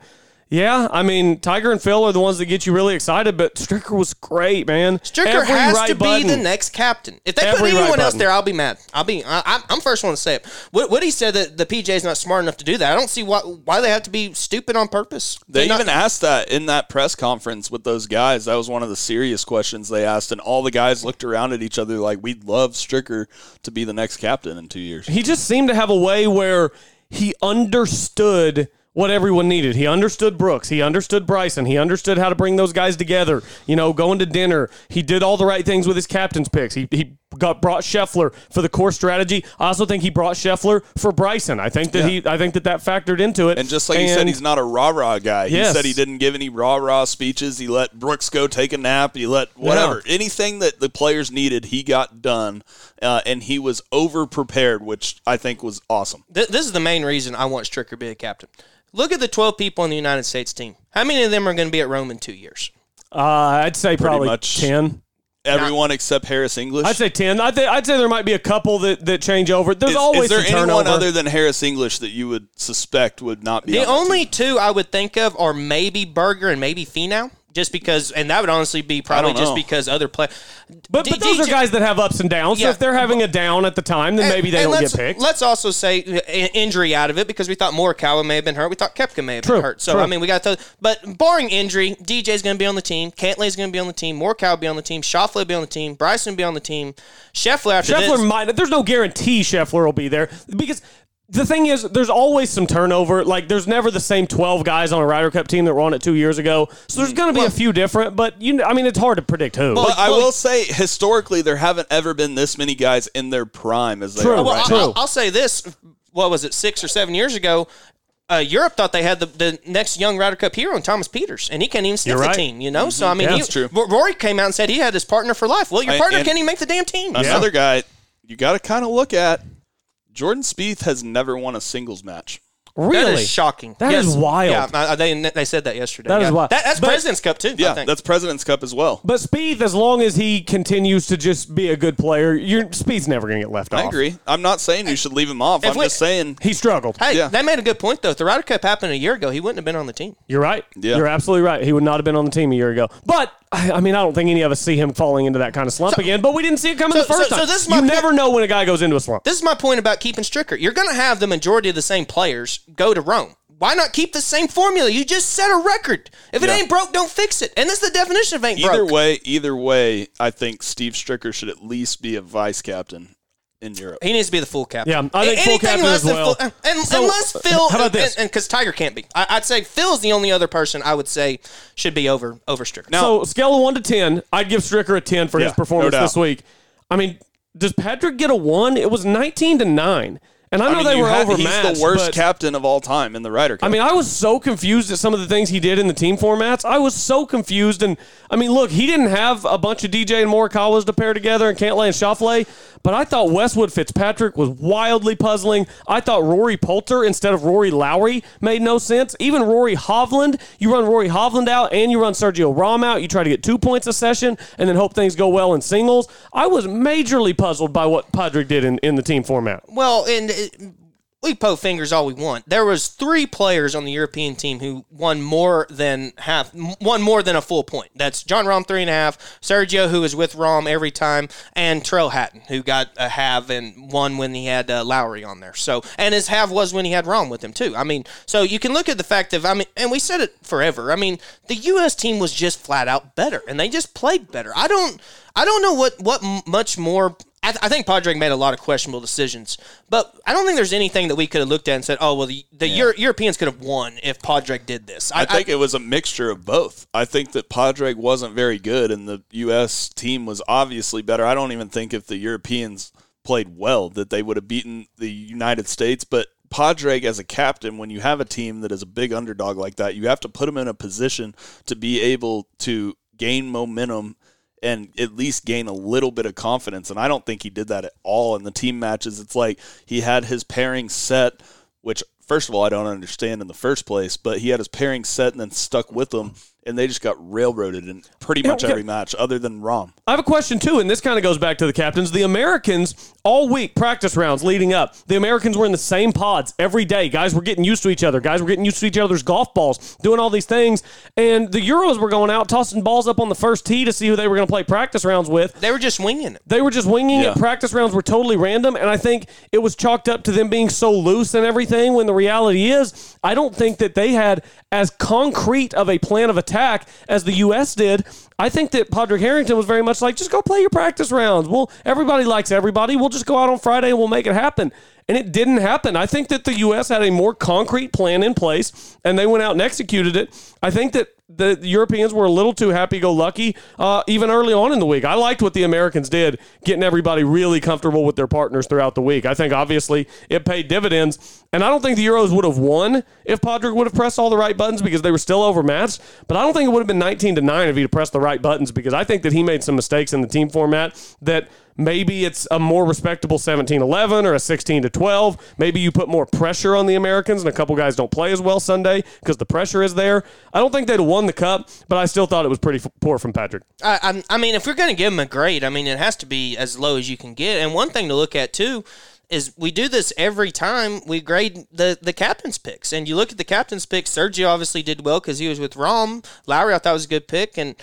Yeah, I mean, Tiger and Phil are the ones that get you really excited, but Stricker was great, man. Stricker Every has right to be button. the next captain. If they Every put anyone right else button. there, I'll be mad. I'll be, I, I'm first one to say it. Woody said that the P G A's not smart enough to do that. I don't see why why they have to be stupid on purpose. They They're even not, asked that in that press conference with those guys. That was one of the serious questions they asked, and all the guys looked around at each other like, we'd love Stricker to be the next captain in two years. He just seemed to have a way where he understood what everyone needed. He understood Brooks. He understood Bryson. He understood how to bring those guys together. You know, going to dinner. He did all the right things with his captain's picks. He he got brought Scheffler for the course strategy. I also think he brought Scheffler for Bryson. I think that yeah. he I think that that factored into it. And just like and, you said, he's not a rah-rah guy. Yes. He said he didn't give any rah-rah speeches. He let Brooks go take a nap. He let whatever. Yeah. Anything that the players needed, he got done. Uh, and he was over-prepared, which I think was awesome. Th- this is the main reason I want Stricker to be a captain. Look at the twelve people on the United States team. How many of them are going to be at Rome in two years? Uh, I'd say Pretty probably much ten. Everyone Not, except Harris English? I'd say ten. I'd, th- I'd say there might be a couple that, that change over. There's is, always Is there anyone turnover. other than Harris English that you would suspect would not be The on only the two I would think of are maybe Berger and maybe Finau. Just because, and that would honestly be probably just because other players. But, D- but those D- are guys that have ups and downs. Yeah. So if they're having a down at the time, then and, maybe they don't get picked. Let's also say injury out of it, because we thought Morikawa may have been hurt. We thought Koepka may have true, been hurt. So, true. I mean, we got to. But barring injury, D J's going to be on the team. Cantley's going to be on the team. Morikawa will be on the team. Scheffler will be on the team. Bryson will be on the team. Scheffler after Scheffler this. might. There's no guarantee Scheffler will be there, because the thing is, there's always some turnover. Like, there's never the same twelve guys on a Ryder Cup team that were on it two years ago. So there's going to be well, a few different, but, you know, I mean, it's hard to predict who. But, but I will say, historically, there haven't ever been this many guys in their prime as they true, are well, right true. I'll, I'll say this. What was it, six or seven years ago? Uh, Europe thought they had the, the next young Ryder Cup hero in Thomas Peters, and he can't even stick right. the team, you know? Mm-hmm. So, I mean, yeah, he, that's true. Rory came out and said he had his partner for life. Well, your I, partner can't even make the damn team. Another yeah. guy you got to kind of look at. Jordan Spieth has never won a singles match. Really? That is shocking. That yes. is wild. Yeah, they, they said that yesterday. That yeah. is wild. That, that's but, President's Cup, too, yeah, I think. That's President's Cup as well. But Spieth, as long as he continues to just be a good player, you're, Spieth's never going to get left I off. I agree. I'm not saying you should leave him off. If I'm we, just saying. He struggled. Hey, yeah. that made a good point, though. If the Ryder Cup happened a year ago, he wouldn't have been on the team. You're right. Yeah. You're absolutely right. He would not have been on the team a year ago. But, I mean, I don't think any of us see him falling into that kind of slump so, again, but we didn't see it coming so, the first so, so this time. Is my you point. Never know when a guy goes into a slump. This is my point about keeping Stricker. You're going to have the majority of the same players go to Rome. Why not keep the same formula? You just set a record. If it yeah. ain't broke, don't fix it. And that's the definition of ain't either broke. Either way, either way, I think Steve Stricker should at least be a vice captain in Europe. He needs to be the full captain. Yeah, I think Anything full captain as well. Full, and, so, unless Phil, how about this? And because Tiger can't be. I, I'd say Phil's the only other person I would say should be over, over Stricker. Now, so, scale of one to ten, I'd give Stricker a ten for yeah, his performance no this week. I mean, does Patrick get a one? It was nineteen to nine. And I know I mean, they were had, overmatched. He's the worst but, captain of all time in the Ryder Cup. I mean, I was so confused at some of the things he did in the team formats. I was so confused. And, I mean, look, he didn't have a bunch of D J and Morikawas to pair together and Cantlay and Schauffele, but I thought Westwood Fitzpatrick was wildly puzzling. I thought Rory Poulter instead of Rory Lowry made no sense. Even Rory Hovland, you run Rory Hovland out and you run Sergio Rahm out. You try to get two points a session and then hope things go well in singles. I was majorly puzzled by what Padraig did in, in the team format. Well, and we poke fingers all we want. There was three players on the European team who won more than half, won more than a full point. That's Jon Rahm, three and a half, Sergio, who is with Rahm every time, and Trell Hatton, who got a half and won when he had uh, Lowry on there. So, and his half was when he had Rahm with him, too. I mean, so you can look at the fact of, I mean, and we said it forever. I mean, the U S team was just flat out better, and they just played better. I don't, I don't know what, what much more... I, th- I think Padraig made a lot of questionable decisions, but I don't think there's anything that we could have looked at and said, oh, well, the, the yeah. Euro- Europeans could have won if Padraig did this. I, I think I, it was a mixture of both. I think that Padraig wasn't very good, and the U S team was obviously better. I don't even think if the Europeans played well that they would have beaten the United States, but Padraig as a captain, when you have a team that is a big underdog like that, you have to put them in a position to be able to gain momentum and at least gain a little bit of confidence. And I don't think he did that at all in the team matches. It's like he had his pairing set, which, first of all, I don't understand in the first place, but he had his pairing set and then stuck with them, and they just got railroaded in pretty much every match other than Rahm. I have a question, too, and this kind of goes back to the captains. The Americans all week, practice rounds leading up, the Americans were in the same pods every day. Guys were getting used to each other. Guys were getting used to each other's golf balls, doing all these things. And the Euros were going out, tossing balls up on the first tee to see who they were going to play practice rounds with. They were just winging it. They were just winging yeah. it. Practice rounds were totally random. And I think it was chalked up to them being so loose and everything, when the reality is, I don't think that they had as concrete of a plan of attack as the U S did. I think that Padraig Harrington was very much like, just go play your practice rounds. Well, everybody likes everybody. We'll just go out on Friday and we'll make it happen. And it didn't happen. I think that the U S had a more concrete plan in place, and they went out and executed it. I think that the Europeans were a little too happy-go-lucky uh, even early on in the week. I liked what the Americans did, getting everybody really comfortable with their partners throughout the week. I think, obviously, it paid dividends. And I don't think the Euros would have won if Padraig would have pressed all the right buttons, because they were still overmatched. But I don't think it would have been nineteen to nine if he'd pressed the right buttons, because I think that he made some mistakes in the team format that maybe it's a more respectable seventeen eleven or a sixteen to twelve. Maybe you put more pressure on the Americans and a couple guys don't play as well Sunday because the pressure is there. I don't think they'd have won the cup, but I still thought it was pretty f- poor from Patrick. I, I mean, if we're going to give him a grade, I mean, it has to be as low as you can get. And one thing to look at, too, is we do this every time we grade the, the captain's picks. And you look at the captain's picks, Sergio obviously did well because he was with Rahm. Lowry, I thought, was a good pick. And,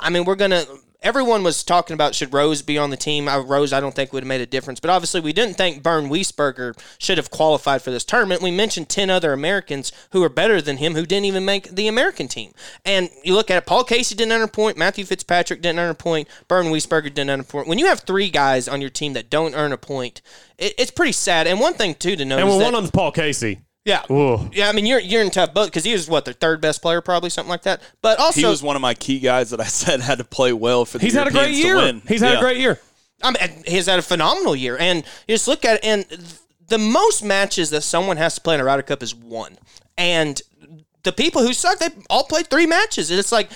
I mean, we're going to – everyone was talking about should Rose be on the team. I, Rose, I don't think, would have made a difference. But obviously, we didn't think Bern Wiesberger should have qualified for this tournament. We mentioned ten other Americans who are better than him who didn't even make the American team. And you look at it, Paul Casey didn't earn a point. Matthew Fitzpatrick didn't earn a point. Bern Wiesberger didn't earn a point. When you have three guys on your team that don't earn a point, it, it's pretty sad. And one thing, too, to notice. And well, one of them's Paul Casey. Yeah, Ooh. yeah. I mean, you're you're in tough boat because he was what, their third best player, probably something like that. But also, he was one of my key guys that I said had to play well for the He's Europeans had a great year. To win. He's had yeah. a great year. I mean, he's had a phenomenal year, and you just look at it, and the most matches that someone has to play in a Ryder Cup is one, and the people who suck, they all played three matches, and it's like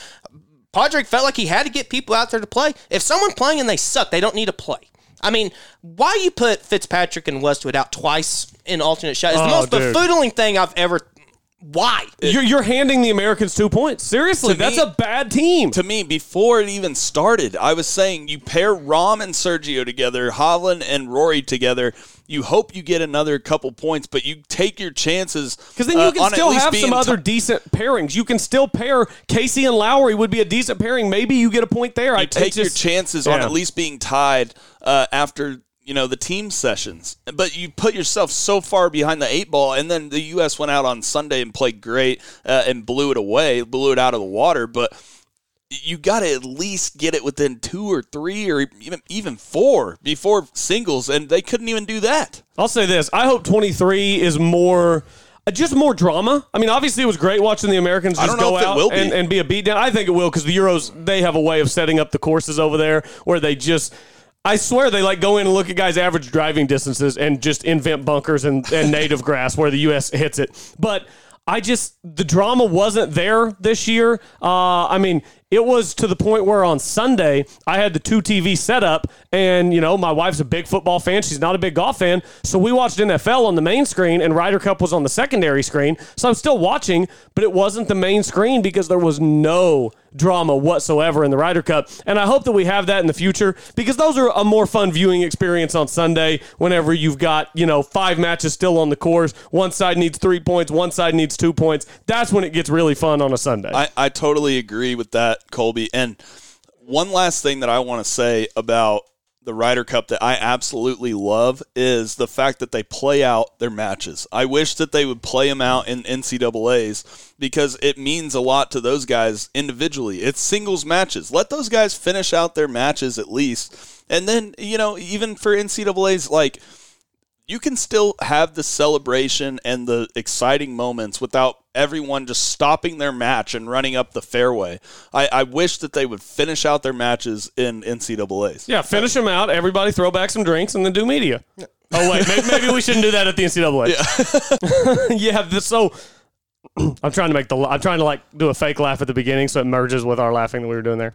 Padraig felt like he had to get people out there to play. If someone's playing and they suck, they don't need to play. I mean, why you put Fitzpatrick and Westwood out twice in alternate shots? It's oh, the most dude. befuddling thing I've ever... Why? It, you're, you're handing the Americans two points. Seriously, that's me, a bad team. To me, before it even started, I was saying you pair Rahm and Sergio together, Hovland and Rory together. You hope you get another couple points, but you take your chances. Because then you can uh, still have some t- other decent pairings. You can still pair Casey and Lowry would be a decent pairing. Maybe you get a point there. You I take your just, chances yeah. on at least being tied uh, after you know the team sessions. But you put yourself so far behind the eight ball, and then the U S went out on Sunday and played great uh, and blew it away, blew it out of the water. But you got to at least get it within two or three or even even four before singles, and they couldn't even do that. I'll say this. I hope twenty-three is more uh, just more drama. I mean, obviously it was great watching the Americans just go out and, and be a beatdown. I think it will because the Euros, they have a way of setting up the courses over there where they just – I swear they like go in and look at guys' average driving distances and just invent bunkers and, and native grass where the U S hits it. But I just – the drama wasn't there this year. Uh, I mean – it was to the point where on Sunday, I had the two T V set up, and, you know, my wife's a big football fan. She's not a big golf fan. So we watched N F L on the main screen, and Ryder Cup was on the secondary screen. So I'm still watching, but it wasn't the main screen because there was no drama whatsoever in the Ryder Cup. And I hope that we have that in the future because those are a more fun viewing experience on Sunday whenever you've got, you know, five matches still on the course. One side needs three points. One side needs two points. That's when it gets really fun on a Sunday. I, I totally agree with that, Colby. And one last thing that I want to say about the Ryder Cup that I absolutely love is the fact that they play out their matches. I wish that they would play them out in N C double A's because it means a lot to those guys individually. It's singles matches. Let those guys finish out their matches at least. And then, you know, even for N C double A's, like, you can still have the celebration and the exciting moments without everyone just stopping their match and running up the fairway. I, I wish that they would finish out their matches in N C double A's. Yeah, finish them out. Everybody throw back some drinks and then do media. Yeah. Oh, wait, maybe, maybe we shouldn't do that at the N C double A. Yeah, yeah this, so... I'm trying to make the... I'm trying to, like, do a fake laugh at the beginning so it merges with our laughing that we were doing there.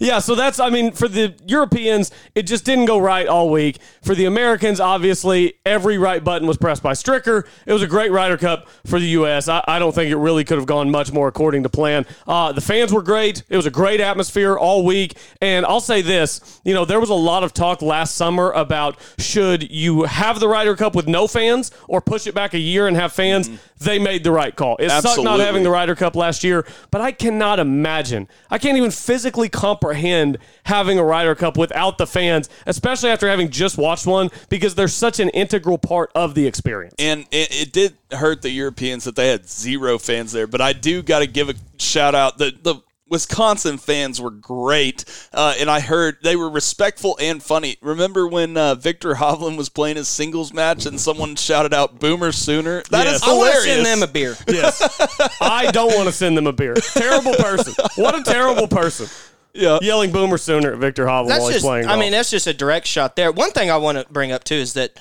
Yeah, so that's, I mean, for the Europeans, it just didn't go right all week. For the Americans, obviously, every right button was pressed by Stricker. It was a great Ryder Cup for the U S. I, I don't think it really could have gone much more according to plan. Uh, the fans were great. It was a great atmosphere all week. And I'll say this, you know, there was a lot of talk last summer about should you have the Ryder Cup with no fans or push it back a year and have fans. Mm-hmm. They made the right call. It Absolutely. sucked not having the Ryder Cup last year, but I cannot imagine. I can't even physically comprehend having a Ryder Cup without the fans, especially after having just watched one, because they're such an integral part of the experience. And it, it did hurt the Europeans that they had zero fans there, but I do got to give a shout out. The, the Wisconsin fans were great, uh, and I heard they were respectful and funny. Remember when uh, Viktor Hovland was playing his singles match and someone shouted out "Boomer Sooner"? That yes. is hilarious. I want to send them a beer. Yes, I don't want to send them a beer. Terrible person. What a terrible person. Yeah, yelling "Boomer Sooner" at Viktor Hovland that's while he's just, playing golf. I mean, that's just a direct shot there. One thing I want to bring up too is that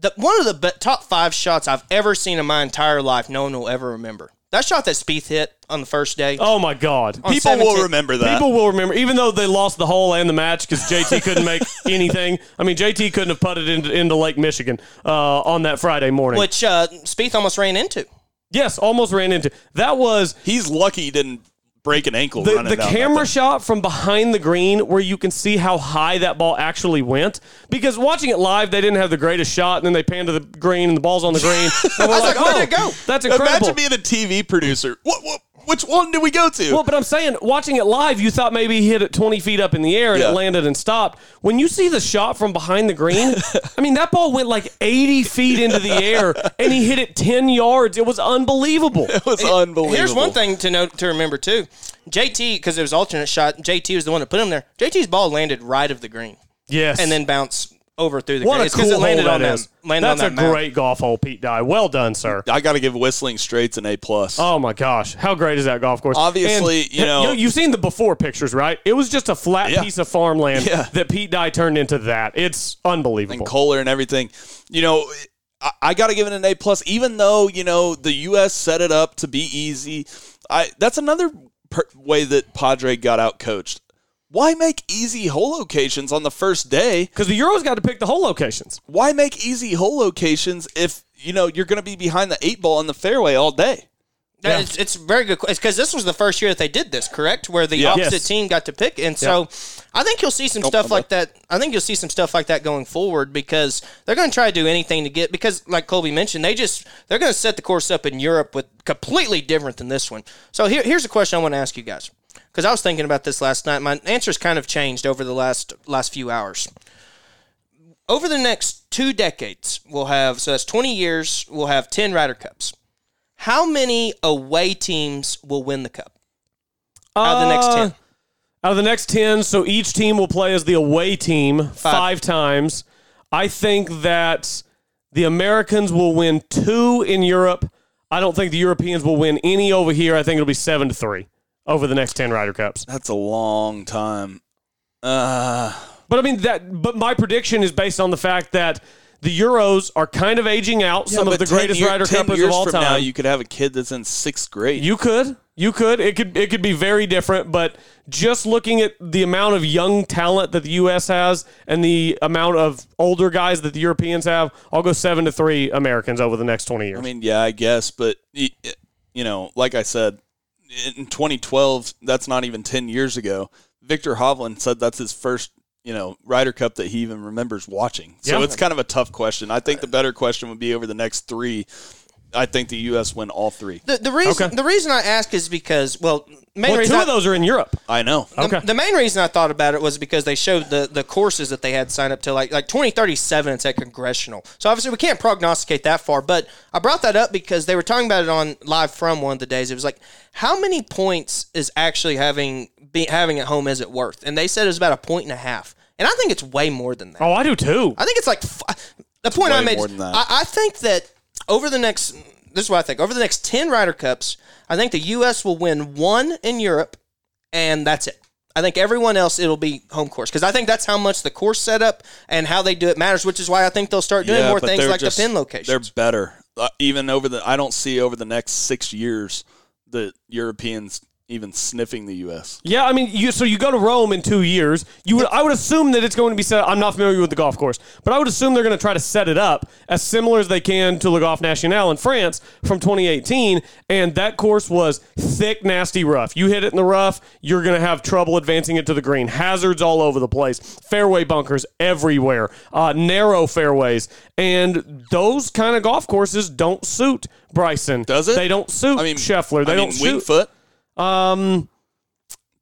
the, one of the be- top five shots I've ever seen in my entire life. No one will ever remember. That shot that Spieth hit on the first day. Oh, my God. People will remember that. People will remember, even though they lost the hole and the match because J T couldn't make anything. I mean, J T couldn't have putted into, into Lake Michigan uh, on that Friday morning. Which uh, Spieth almost ran into. Yes, almost ran into. That was... He's lucky he didn't break an ankle the, running the down camera shot from behind the green where you can see how high that ball actually went, because watching it live they didn't have the greatest shot, and then they pan to the green and the ball's on the green and we're like, like oh, where'd it go? That's incredible. Imagine being a T V producer. What, what which one do we go to? Well, but I'm saying watching it live you thought maybe he hit it twenty feet up in the air and yeah. it landed and stopped. When you see the shot from behind the green, I mean that ball went like eighty feet into the air and he hit it ten yards. It was unbelievable. It was it, unbelievable. Here's one thing to note, to remember too. J T, because it was alternate shot, J T was the one that put him there. J T's ball landed right of the green. Yes. And then bounced over through the what green. What a cool it landed hole on that is. Landed That's on that a mount. Great golf hole, Pete Dye. Well done, sir. I got to give Whistling Straits an A plus. Oh, my gosh. How great is that golf course? Obviously, and, you know. You've seen the before pictures, right? It was just a flat yeah. piece of farmland yeah. that Pete Dye turned into that. It's unbelievable. And Kohler and everything. You know, I, I got to give it an A plus, even though, you know, the U S set it up to be easy. I That's another Per, way that Padraig got out coached. Why make easy hole locations on the first day? Because the Euros got to pick the hole locations. Why make easy hole locations if you know you're going to be behind the eight ball in the fairway all day? Yeah. It's, it's very good. It's because this was the first year that they did this, correct? Where the yeah. opposite yes. team got to pick, and yeah. so I think you'll see some Don't stuff like that. I think you'll see some stuff like that going forward, because they're going to try to do anything to get. Because, like Colby mentioned, they just they're going to set the course up in Europe with completely different than this one. So here, here's a question I want to ask you guys, because I was thinking about this last night. My answer's kind of changed over the last last few hours. Over the next two decades, we'll have so that's twenty years. We'll have ten Ryder Cups. How many away teams will win the Cup out of the next ten? Uh, out of the next ten, so each team will play as the away team five, five times. I think that the Americans will win two in Europe. I don't think the Europeans will win any over here. I think it'll be seven to three over the next ten Ryder Cups. That's a long time. Uh... But I mean that. But my prediction is based on the fact that the Euros are kind of aging out. Yeah, some of the greatest year, Ryder Cuppers of all time. Now, you could have a kid that's in sixth grade. You could. You could. It could It could be very different, but just looking at the amount of young talent that the U S has and the amount of older guys that the Europeans have, I'll go seven to three Americans over the next twenty years. I mean, yeah, I guess, but, you know, like I said, in twenty twelve, that's not even ten years ago, Viktor Hovland said that's his first you know, Ryder Cup that he even remembers watching. So yeah. It's kind of a tough question. I think the better question would be over the next three. I think the U S win all three. The, the reason okay. the reason I ask is because, well, main well two I, of those are in Europe. I know. The, okay. the main reason I thought about it was because they showed the, the courses that they had signed up to, like like twenty thirty-seven, it's at Congressional. So obviously we can't prognosticate that far, but I brought that up because they were talking about it on Live From one of the days. It was like, how many points is actually having be, having at home is it worth? And they said it was about a point and a half. And I think it's way more than that. Oh, I do too. I think it's like – the point I made – I, I think that – Over the next, this is what I think. Over the next ten Ryder Cups, I think the U S will win one in Europe, and that's it. I think everyone else, it'll be home course, because I think that's how much the course setup and how they do it matters, which is why I think they'll start doing yeah, more things like just, the pin locations. They're better. Uh, even over the, I don't see over the next six years the Europeans even sniffing the U S. Yeah, I mean, you, so you go to Rome in two years. You would, I would assume that it's going to be set up. I'm not familiar with the golf course, but I would assume they're going to try to set it up as similar as they can to Le Golf National in France from twenty eighteen, and that course was thick, nasty rough. You hit it in the rough, you're going to have trouble advancing it to the green. Hazards all over the place. Fairway bunkers everywhere. Uh, narrow fairways. And those kind of golf courses don't suit Bryson. Does it? They don't suit I mean, Scheffler. They I mean, don't suit. Wingfoot. Um,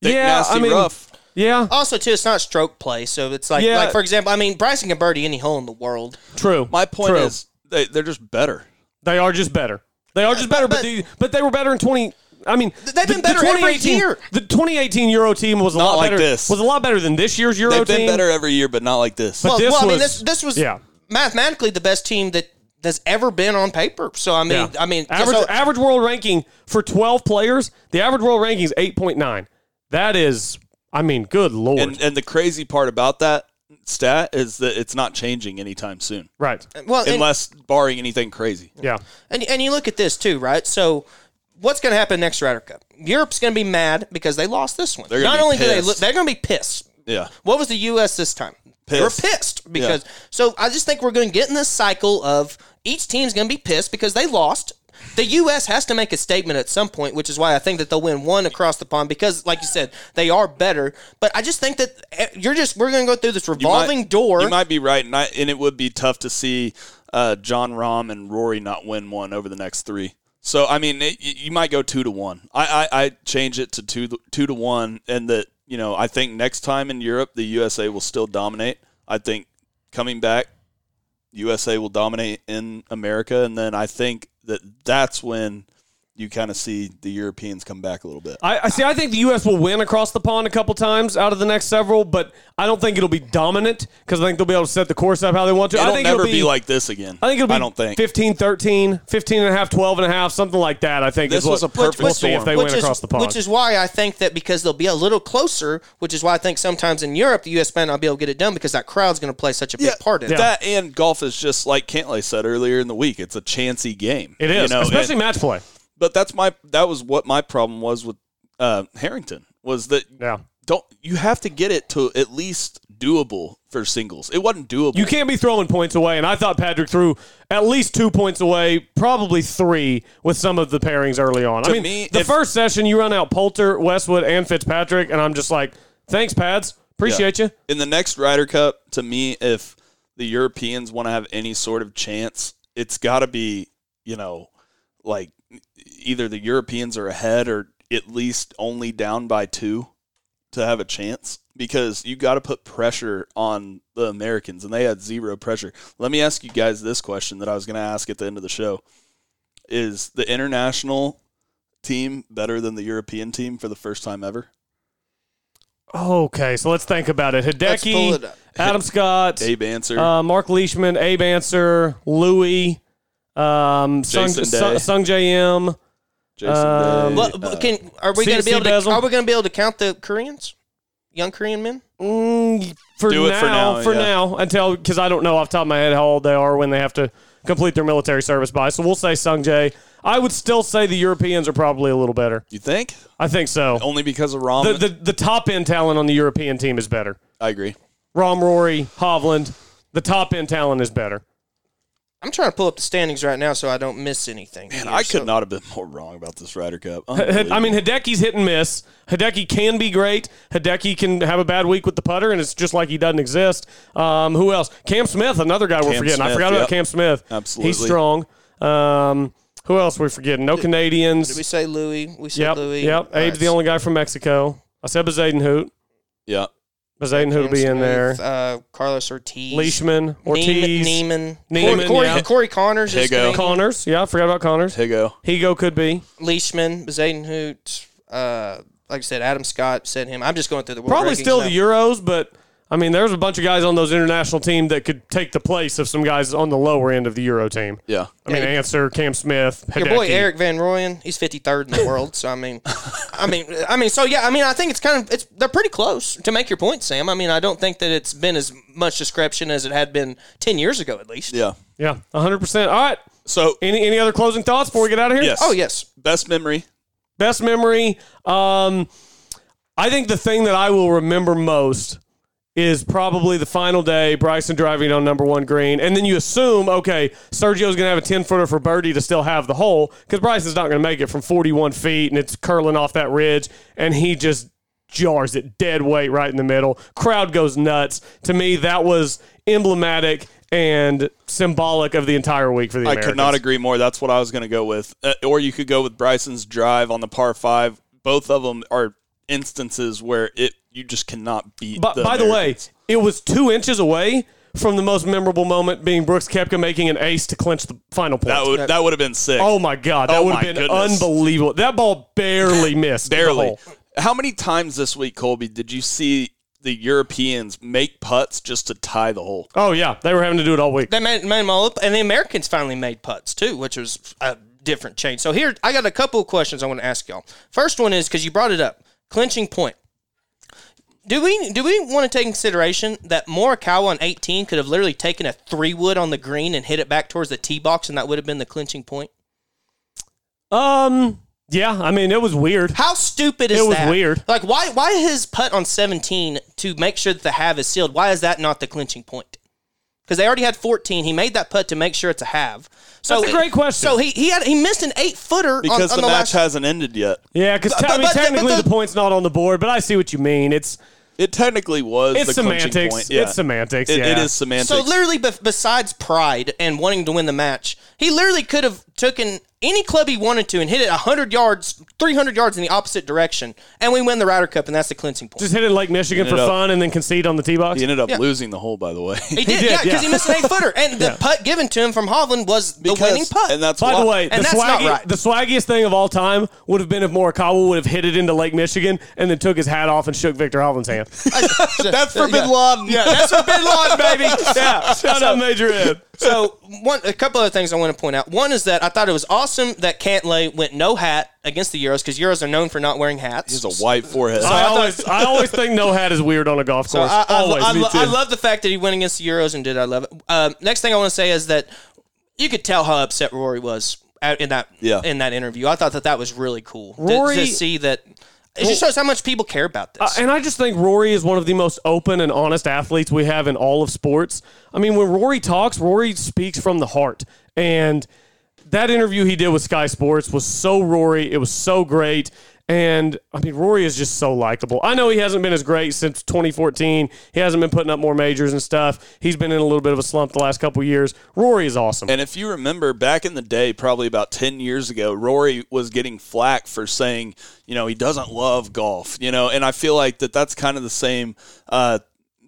Thick, yeah, nasty, I mean, rough. Yeah. Also, too, it's not stroke play, so it's like, yeah. like, for example, I mean, Bryson can birdie any hole in the world. True. My point True. is, they, they're just better. They are just better. They are just better, but but, the, but they were better in twenty. I mean, they've been the, better the every year. The twenty eighteen Euro team was a not lot like better. This. Was a lot better than this year's Euro team. They've been team. better every year, but not like this. But well, this well was, I mean, this this was yeah. mathematically the best team that. That's ever been on paper. So, I mean, yeah. I mean, average, so, average world ranking for twelve players, the average world ranking is eight point nine. That is, I mean, good Lord. And, and the crazy part about that stat is that it's not changing anytime soon. Right. Well, unless and, barring anything crazy. Yeah. And, and you look at this too, right? So, what's going to happen next Ryder Cup? Europe's going to be mad because they lost this one. They're not only pissed. do they look, they're going to be pissed. Yeah. What was the U S this time? Pissed. They're pissed because yeah. so I just think we're going to get in this cycle of each team's going to be pissed because they lost. The U S has to make a statement at some point, which is why I think that they'll win one across the pond because, like you said, they are better. But I just think that you're just we're going to go through this revolving you might, door. You might be right, and, I, and it would be tough to see uh, Jon Rahm and Rory not win one over the next three. So I mean, it, you might go two to one. I I, I change it to two two to one, and that. You know, I think next time in Europe, the U S A will still dominate. I think coming back, U S A will dominate in America. And then I think that that's when you kind of see the Europeans come back a little bit. I, I see. I think the U S will win across the pond a couple times out of the next several, but I don't think it'll be dominant because I think they'll be able to set the course up how they want to. It'll I think never it'll be, be like this again. I think it'll be I don't think. fifteen thirteen, fifteen and a half, twelve and a half, something like that. I think this is was what, a perfect we'll storm. See if they which win is, across the pond. Which is why I think that because they'll be a little closer, which is why I think sometimes in Europe the U S might not be able to get it done because that crowd's going to play such a yeah, big part in yeah. it. That and golf is just like Cantlay said earlier in the week. It's a chancy game. It is, you know, especially and, match play. But that's my that was what my problem was with uh, Harrington was that yeah. don't you have to get it to at least doable for singles. It wasn't doable. You can't be throwing points away, and I thought Patrick threw at least two points away, probably three with some of the pairings early on. To I mean, me, the if, first session you run out Poulter, Westwood, and Fitzpatrick, and I'm just like, thanks, Pads, appreciate yeah. you. In the next Ryder Cup, to me, if the Europeans want to have any sort of chance, it's got to be you know like. Either the Europeans are ahead or at least only down by two to have a chance because you got to put pressure on the Americans, and they had zero pressure. Let me ask you guys this question that I was going to ask at the end of the show. Is the international team better than the European team for the first time ever? Okay, so let's think about it. Hideki, it Adam Scott, Abe Anser, uh, Mark Leishman, Abe Anser, Louis. Um, Sung, Sung, Sung J M. Um, uh, can are we going to be able to? Are we going to be able to count the Koreans, young Korean men? Mm, for Do now, it for now, for yeah. now, until because I don't know off the top of my head how old they are when they have to complete their military service by. So we'll say Sung J. I would still say the Europeans are probably a little better. You think? I think so. Only because of Rahm. The, the, the top end talent on the European team is better. I agree. Rahm, Rory, Hovland, the top end talent is better. I'm trying to pull up the standings right now so I don't miss anything. Man, here, I could so. not have been more wrong about this Ryder Cup. I mean, Hideki's hit and miss. Hideki can be great. Hideki can have a bad week with the putter, and it's just like he doesn't exist. Um, who else? Cam Smith, another guy Cam we're forgetting. Smith, I forgot yep. about Cam Smith. Absolutely. He's strong. Um, who else are we forgetting? No did, Canadians. Did we say Louis? We said yep, Louis. Yep. All Abe's right. the only guy from Mexico. I said Bezadenhout. Yeah. Bazaden who would be in there. Uh, Carlos Ortiz. Leishman. Ortiz. Neiman. Neiman. Corey, yeah. Corey Connors. Higo. Connors. Yeah, I forgot about Connors. Higo. Higo could be. Leishman. Bazaden Hoot. Uh, like I said, Adam Scott said him. I'm just going through the world Probably still now. the Euros, but, I mean, there's a bunch of guys on those international team that could take the place of some guys on the lower end of the Euro team. Yeah. I mean, yeah. Anser, Cam Smith, Hideki. Your boy Eric Van Rooyen, he's fifty-third in the world. So, I mean, I mean, I mean, so, yeah, I mean, I think it's kind of, it's they're pretty close to make your point, Sam. I mean, I don't think that it's been as much discretion as it had been ten years ago, at least. Yeah. Yeah, one hundred percent. All right. So, any any other closing thoughts before we get out of here? Yes. Oh, yes. Best memory Best memory. Um, I think the thing that I will remember most is probably the final day, Bryson driving on number one green. And then you assume, okay, Sergio's going to have a ten-footer for birdie to still have the hole because Bryson's not going to make it from forty-one feet, and it's curling off that ridge, and he just jars it dead weight right in the middle. Crowd goes nuts. To me, that was emblematic and symbolic of the entire week for the Americans. I could not agree more. That's what I was going to go with. Uh, or you could go with Bryson's drive on the par five. Both of them are instances where it you just cannot beat. But, the by Americans. The way, it was two inches away from the most memorable moment being Brooks Koepka making an ace to clinch the final point. That would that would have been sick. Oh my god, that oh would have been goodness. Unbelievable. That ball barely missed. Barely. How many times this week, Colby, did you see the Europeans make putts just to tie the hole? Oh yeah, they were having to do it all week. They made, made them all up, and the Americans finally made putts too, which was a different change. So here, I got a couple of questions I want to ask y'all. First one is because you brought it up, clinching point. Do we do we want to take consideration that Morikawa on eighteen could have literally taken a three wood on the green and hit it back towards the tee box, and that would have been the clinching point? Um, yeah, I mean, it was weird. How stupid is that? It was that? weird. Like, why why his putt on seventeen to make sure that the halve is sealed? Why is that not the clinching point? Because they already had fourteen. He made that putt to make sure it's a halve. So that's a great question. So he he had he missed an eight-footer. Because on, on the, the match last... hasn't ended yet. Yeah, because te- I mean, technically the, the point's not on the board, but I see what you mean. It's It technically was it's the semantics. Point. Yeah. It's semantics. It, yeah. it is semantics. So literally, be- besides pride and wanting to win the match, he literally could have taken any club he wanted to and hit it one hundred yards, three hundred yards in the opposite direction, and we win the Ryder Cup, and that's the clinching point. Just hit it like Michigan for up, fun and then concede on the tee box? He ended up yeah. losing the hole, by the way. He did, he did yeah, because yeah. he missed an eight-footer. And the yeah. putt given to him from Hovland was because, the winning putt. And that's By why, the way, and the, that's swaggy, not right. the swaggiest thing of all time would have been if Morikawa would have hit it into Lake Michigan and then took his hat off and shook Viktor Hovland's hand. That's for Bin Laden. Yeah, that's for Bin Laden, baby. Yeah, shout out Major Ed. So one, a couple other things I want to point out. One is that I thought it was awesome that Cantlay went no hat against the Euros because Euros are known for not wearing hats. He has a white forehead. So I, I, always, I always think no hat is weird on a golf course. So I, I, always. I, I, I love the fact that he went against the Euros and did. I love it. Um, next thing I want to say is that you could tell how upset Rory was in that yeah. in that interview. I thought that that was really cool Rory, to, to see that. It just shows how much people care about this. Uh, and I just think Rory is one of the most open and honest athletes we have in all of sports. I mean, when Rory talks, Rory speaks from the heart. And that interview he did with Sky Sports was so Rory. It was so great. And, I mean, Rory is just so likable. I know he hasn't been as great since twenty fourteen. He hasn't been putting up more majors and stuff. He's been in a little bit of a slump the last couple of years. Rory is awesome. And if you remember, back in the day, probably about ten years ago, Rory was getting flack for saying, you know, he doesn't love golf. You know, and I feel like that that's kind of the same uh,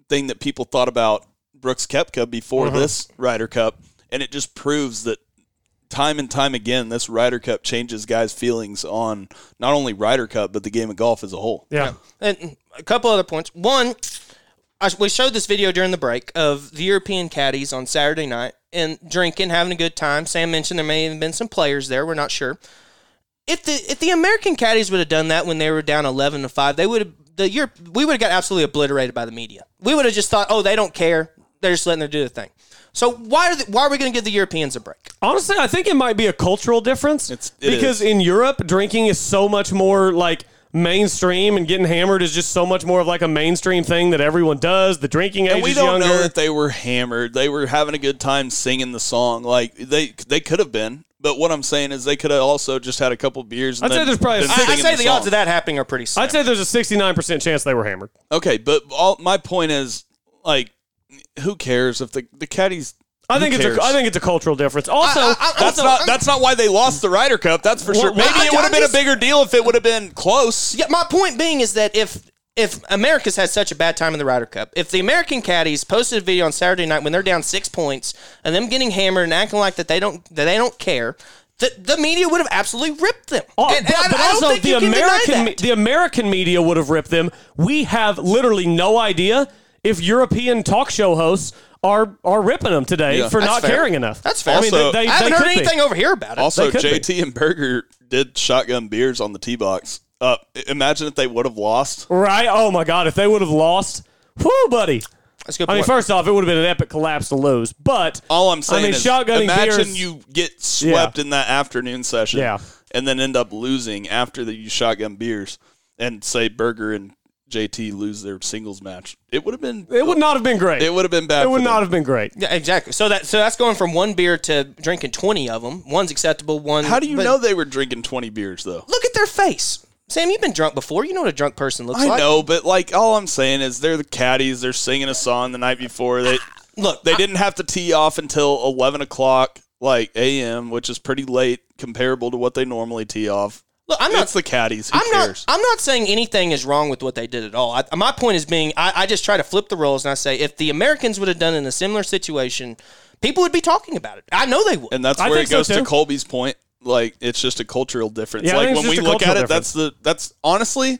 thing that people thought about Brooks Koepka before mm-hmm. this Ryder Cup. And it just proves that time and time again, this Ryder Cup changes guys' feelings on not only Ryder Cup, but the game of golf as a whole. Yeah. yeah. And a couple other points. One, I, we showed this video during the break of the European caddies on Saturday night and drinking, having a good time. Sam mentioned there may have been some players there. We're not sure. If the if the American caddies would have done that when they were down eleven to five, they would have the Europe, we would have got absolutely obliterated by the media. We would have just thought, oh, they don't care. They're just letting them do the thing. So why are the, why are we going to give the Europeans a break? Honestly, I think it might be a cultural difference it's, it because is. in Europe, drinking is so much more like mainstream, and getting hammered is just so much more of like a mainstream thing that everyone does. The drinking age is younger. And we don't know that they were hammered. They were having a good time singing the song. Like they they could have been. But what I'm saying is they could have also just had a couple beers. And I'd say there's probably. I'd say the, the odds of that happening are pretty slim. I'd say there's a sixty-nine percent chance they were hammered. Okay, but all, my point is like. Who cares if the the caddies? I think cares? it's a I think it's a cultural difference. Also, I, I, I, that's also, not that's not why they lost the Ryder Cup. That's for well, sure. Maybe I, I, it would have been just, a bigger deal if it would have been close. Yeah, my point being is that if if America's had such a bad time in the Ryder Cup, if the American caddies posted a video on Saturday night when they're down six points and them getting hammered and acting like that they don't that they don't care. The, the media would have absolutely ripped them. Oh, and, but, and I, but also, I don't think the you can American deny that. the American media would have ripped them. We have literally no idea if European talk show hosts are are ripping them today yeah, for not fair. caring enough. That's fair. I mean, also, they, they, I haven't heard anything be. over here about it. Also, J T be. and Berger did shotgun beers on the tee box. Uh, imagine if they would have lost. Right? Oh, my God. If they would have lost. Whoo, buddy. That's a good point. I mean, first off, it would have been an epic collapse to lose. But all I'm saying I mean, is, imagine beers, you get swept yeah. in that afternoon session. Yeah. and then end up losing after the you shotgun beers and say Berger and J T lose their singles match. It would have been. It would not have been great. It would have been bad. It would not them. have been great. Yeah, exactly. So that so that's going from one beer to drinking twenty of them. One's acceptable. One. How do you know they were drinking twenty beers though? Look at their face. Sam, you've been drunk before. You know what a drunk person looks I like. I know, but like all I'm saying is they're the caddies. They're singing a song the night before. They look. They I, didn't have to tee off until eleven o'clock, like a m, which is pretty late, comparable to what they normally tee off. Look, I'm not, it's the caddies. Who I'm cares? Not, I'm not saying anything is wrong with what they did at all. I, my point is being, I, I just try to flip the roles and I say, if the Americans would have done in a similar situation, people would be talking about it. I know they would. And that's where it goes so to Colby's point. Like, it's just a cultural difference. Yeah, like, when we look at it, difference. that's the, that's honestly,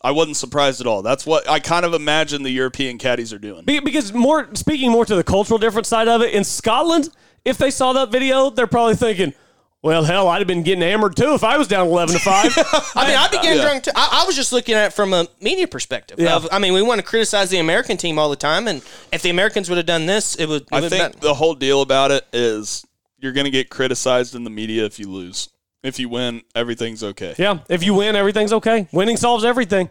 I wasn't surprised at all. That's what I kind of imagine the European caddies are doing. Because more, speaking more to the cultural difference side of it, in Scotland, if they saw that video, they're probably thinking, well, hell, I'd have been getting hammered, too, if I was down eleven to five. I mean, I'd be getting yeah. drunk, too. I, I was just looking at it from a media perspective. Yeah. Of, I mean, we want to criticize the American team all the time, and if the Americans would have done this, it would have been I think been... the whole deal about it is you're going to get criticized in the media if you lose. If you win, everything's okay. Yeah, if you win, everything's okay. Winning solves everything.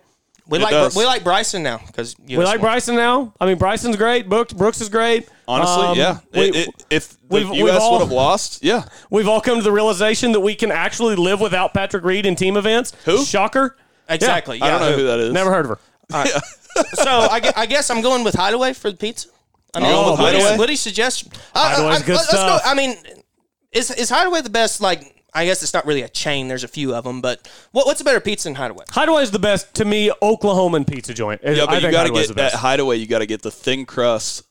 We it like does. we like Bryson now. because We like won. Bryson now. I mean, Bryson's great. Brooks, Brooks is great. Honestly, um, yeah. We, it, it, if the U S all, would have lost, yeah. We've all come to the realization that we can actually live without Patrick Reed in team events. Who? Shocker. Exactly. Yeah. Yeah. I don't know who that is. Never heard of her. All right. So I, I guess I'm going with Hideaway for the pizza. I mean, oh, what, Hideaway? What do you suggest? Hideaway's uh, good I, stuff. Let's go. I mean, is, is Hideaway the best, like, I guess it's not really a chain. There's a few of them, but what, what's a better pizza than Hideaway? Hideaway is the best, to me, Oklahoman pizza joint. Yeah, but I you got to get that Hideaway. You got to get the thin crust,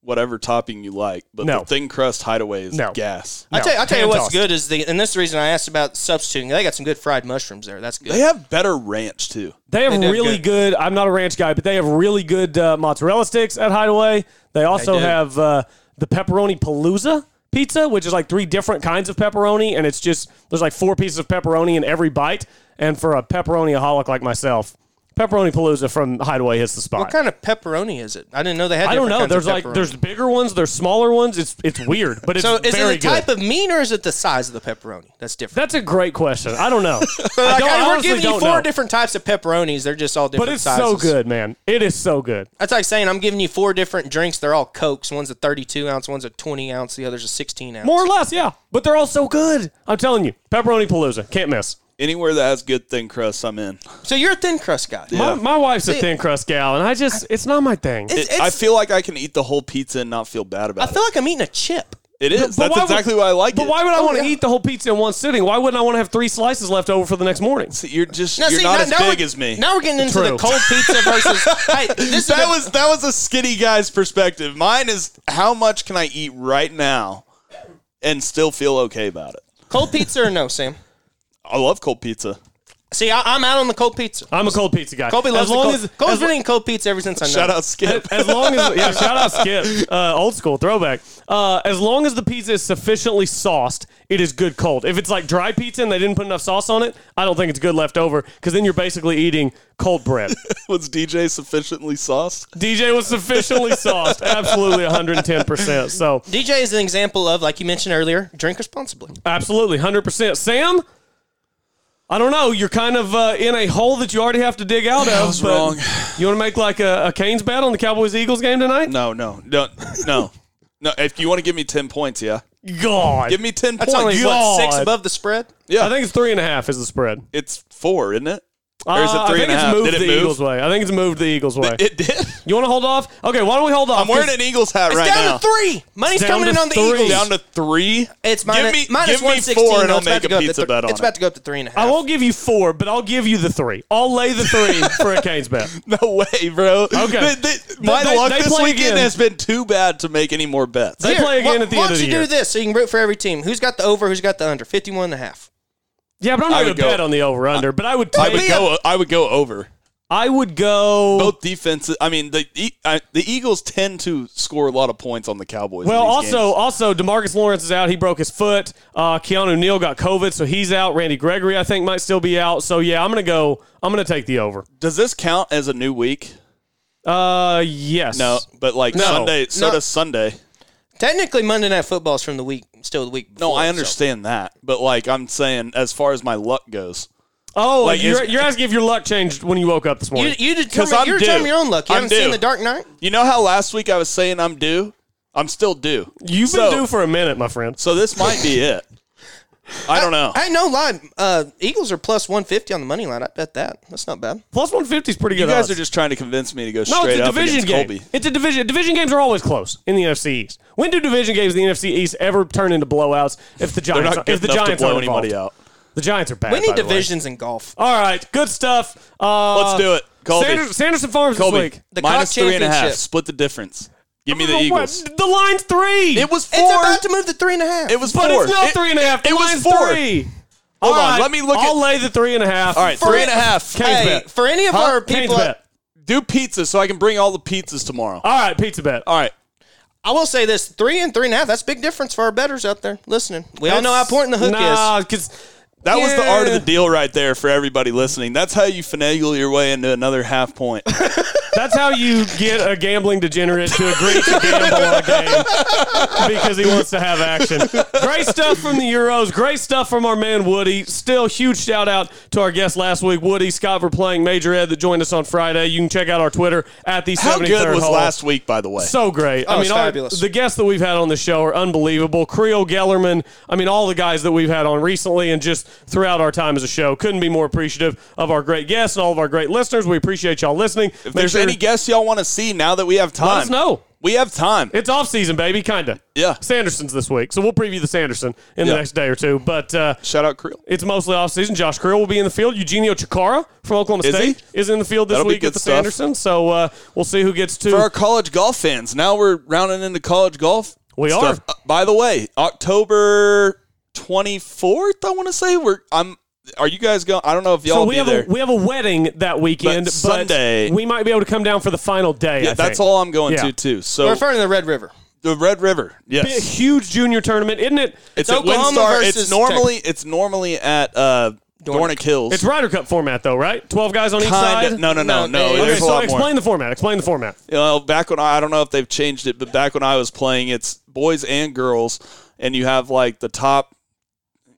whatever topping you like, but no. the thin crust Hideaway is no. gas. No. I tell you, I tell you what's tossed. good is the, and this is the reason I asked about substituting. They got some good fried mushrooms there. That's good. They have better ranch too. They have they really good. good. I'm not a ranch guy, but they have really good uh, mozzarella sticks at Hideaway. They also they have uh, the pepperoni palooza pizza, which is like three different kinds of pepperoni, and it's just, there's like four pieces of pepperoni in every bite, and for a pepperoni-aholic like myself, Pepperoni Palooza from Hideaway hits the spot. What kind of pepperoni is it? I didn't know they had I don't know. There's like, there's bigger ones, there's smaller ones. It's it's weird, but it's very good. So is it the type of meat or is it the size of the pepperoni that's different? That's a great question. I don't know. so I don't, like, I we're giving you four know. different types of pepperonis. They're just all different but it's sizes. So good, man. It is so good. That's like saying I'm giving you four different drinks. They're all Cokes. One's a thirty-two ounce, one's a twenty ounce, the other's a sixteen ounce. More or less, yeah. But they're all so good. I'm telling you, Pepperoni Palooza. Can't miss. Anywhere that has good thin crust, I'm in. So you're a thin crust guy. Yeah. My, my wife's a thin crust gal, and I just, it's not my thing. It's, it's, I feel like I can eat the whole pizza and not feel bad about it. I feel it. like I'm eating a chip. It is. But, but That's exactly would, why I like but it. But why would I oh, want to yeah. eat the whole pizza in one sitting? Why wouldn't I want to have three slices left over for the next morning? So you're just now, you're see, not now, as now big as me. Now we're getting into True. the cold pizza versus... hey, this that, was, that was a skinny guy's perspective. Mine is how much can I eat right now and still feel okay about it? Cold pizza or no, Sam? I love cold pizza. See, I, I'm out on the cold pizza. I'm a cold pizza guy. Colby loves as long the cold, as, Colby's as, been eating cold pizza ever since I know. Shout out Skip. As, as long as yeah, shout out Skip. Uh, old school throwback. Uh, as long as the pizza is sufficiently sauced, it is good cold. If it's like dry pizza and they didn't put enough sauce on it, I don't think it's good left over because then you're basically eating cold bread. Was D J sufficiently sauced? D J was sufficiently sauced. Absolutely, one hundred ten percent. So D J is an example of, like you mentioned earlier, drink responsibly. Absolutely, one hundred percent. Sam. I don't know. You're kind of uh, in a hole that you already have to dig out of. I was wrong. You want to make like a, a Canes bet on the Cowboys-Eagles game tonight? No, no, no, no. no. If you want to give me ten points, yeah. God. Give me ten That's points. That's only, what, six above the spread? Yeah. I think it's three and a half is the spread. It's four, isn't it? Or is it three uh, and a half? Did it move? Eagles way. I think it's moved the Eagles way. It did? You want to hold off? Okay, why don't we hold off? I'm wearing an Eagles hat right now. It's down now. to three. Money's coming in on the Eagles. Down to three? It's minus, give me, minus give one sixteen. Give me four and I'll make a pizza th- bet on It's it. about to go up to three and a half. I won't give you four, but I'll give you the three. I'll lay the three for a Canes bet. No way, bro. Okay. They, they, my they, luck they this weekend again. has been too bad to make any more bets. They Here, play again at the end of the year. Why don't you do this so you can root for every team? Who's got the over? Who's got the under? fifty-one and a half. Yeah, but I'm not going to bet on the over-under, uh, but I would take, I would go I would go over. I would go... Both defenses... I mean, the I, the Eagles tend to score a lot of points on the Cowboys. Well, also, games. also DeMarcus Lawrence is out. He broke his foot. Uh, Keanu Neal got COVID, so he's out. Randy Gregory, I think, might still be out. So, yeah, I'm going to go... I'm going to take the over. Does this count as a new week? Uh, yes. No, but like no. Sunday... So no. does Sunday. Technically, Monday Night Football is from the week still the week before. No, I understand so. that. But, like, I'm saying as far as my luck goes. Oh, like you're, you're asking if your luck changed when you woke up this morning. You, you determine, you're determining your own luck. You I'm haven't due. seen The Dark Knight? You know how last week I was saying I'm due? I'm still due. You've so, been due for a minute, my friend. So this might be it. I don't know. I, I know lie. Uh, Eagles are plus one fifty on the money line. I bet that. That's not bad. Plus one fifty is pretty good. You guys odds. are just trying to convince me to go straight no, up against game. Colby. It's a division. Division games are always close in the N F C East. When do division games in the N F C East ever turn into blowouts if the Giants are, if the Giants aren't anybody out? The Giants are bad. We need divisions in golf. All right. Good stuff. Uh, Let's do it. Colby. Sanders, Sanderson Farms Colby. this week. The Minus three and a half. Split the difference. Give me the Eagles. What? The line's three. It was four. It's about to move to three and a half. It was four. But it's not it, three and a half. The it line's was four. Three. Hold All on. Right. Let me look I'll at. I'll lay the three and a half. All right. For three it, and a half. Cane's hey, bet. For any of huh? our people. Bet. Do pizza so I can bring all the pizzas tomorrow. All right. Pizza bet. All right. I will say this. Three and three and a half. That's a big difference for our bettors out there listening. We That's, all know how important the hook nah, is. because. That yeah. was the art of the deal right there for everybody listening. That's how you finagle your way into another half point. That's how you get a gambling degenerate to agree to gamble on a game because he wants to have action. Great stuff from the Euros. Great stuff from our man Woody. Still, huge shout-out to our guest last week, Woody, Scott, for playing Major Ed that joined us on Friday. You can check out our Twitter at the seventy-third Hole. How good was hole. last week, by the way? So great. Oh, I mean, fabulous. Our, the guests that we've had on the show are unbelievable. Creel Gellerman. I mean, all the guys that we've had on recently and just throughout our time as a show. Couldn't be more appreciative of our great guests and all of our great listeners. We appreciate y'all listening. If Make there's sure any guests y'all want to see now that we have time, let us know. We have time. It's off season, baby, kind of. Yeah. Sanderson's this week, so we'll preview the Sanderson in yeah. the next day or two. But uh, shout out Creel. It's mostly off season. Josh Creel will be in the field. Eugenio Chikara from Oklahoma is State he? is in the field this That'll week at the stuff. Sanderson. So uh, we'll see who gets to. For our college golf fans, now we're rounding into college golf. We stuff. are. Uh, by the way, October twenty-fourth, I want to say. We're I'm. Are you guys going? I don't know if y'all so we be have there. A, we have a wedding that weekend. But but Sunday. We might be able to come down for the final day, yeah, I that's think. all I'm going yeah. to, too. So We're referring to the Red River. The Red River, yes. Be a huge junior tournament, isn't it? It's, it's Oklahoma Windstar. versus It's normally, it's normally at uh, Dornick. Dornick Hills. It's Ryder Cup format, though, right? twelve guys on Kinda. each side? No, no, no. no. no okay, there's so a lot explain more. the format. Explain the format. You know, back when I, I don't know if they've changed it, but back when I was playing, it's boys and girls, and you have, like, the top...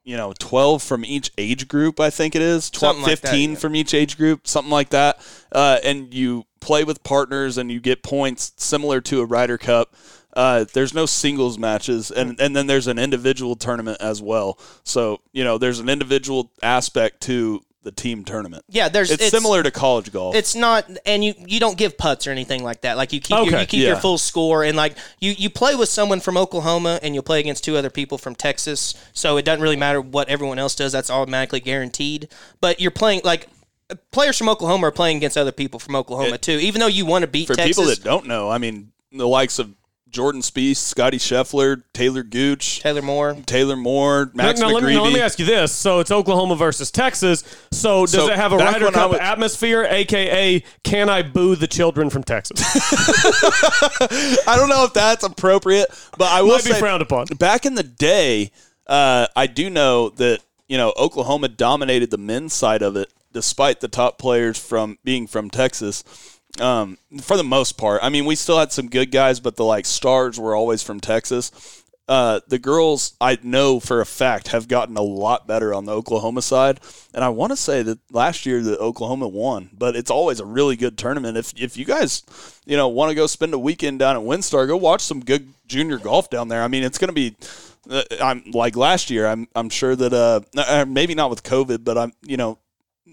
You know, twelve from each age group, I think it is. twelve, like fifteen that, yeah. from each age group, something like that. Uh, and you play with partners and you get points similar to a Ryder Cup. Uh, there's no singles matches. And, and then there's an individual tournament as well. So, you know, there's an individual aspect to the team tournament. Yeah, there's it's, it's similar to college golf. It's not, and you, you don't give putts or anything like that. Like you keep okay, your, you keep yeah. your full score, and like you, you play with someone from Oklahoma, and you'll play against two other people from Texas. So it doesn't really matter what everyone else does. That's automatically guaranteed. But you're playing like. Players from Oklahoma are playing against other people from Oklahoma it, too. Even though you want to beat for Texas. People that don't know, I mean, the likes of Jordan Spieth, Scottie Scheffler, Taylor Gooch, Taylor Moore, Taylor Moore, Max now, now, let, me, now, let me ask you this: so it's Oklahoma versus Texas. So does so it have a Ryder Cup was... atmosphere, aka can I boo the children from Texas? I don't know if that's appropriate, but I will Might be say frowned upon. Back in the day, uh, I do know that you know Oklahoma dominated the men's side of it, despite the top players from being from Texas. Um, for the most part. I mean, we still had some good guys, but the, like, stars were always from Texas. Uh, the girls, I know for a fact, have gotten a lot better on the Oklahoma side. And I want to say that last year the Oklahoma won, but it's always a really good tournament. If if you guys, you know, want to go spend a weekend down at Windstar, go watch some good junior golf down there. I mean, it's going to be uh, – I'm like last year, I'm I'm sure that uh, – maybe not with COVID, but I'm, you know,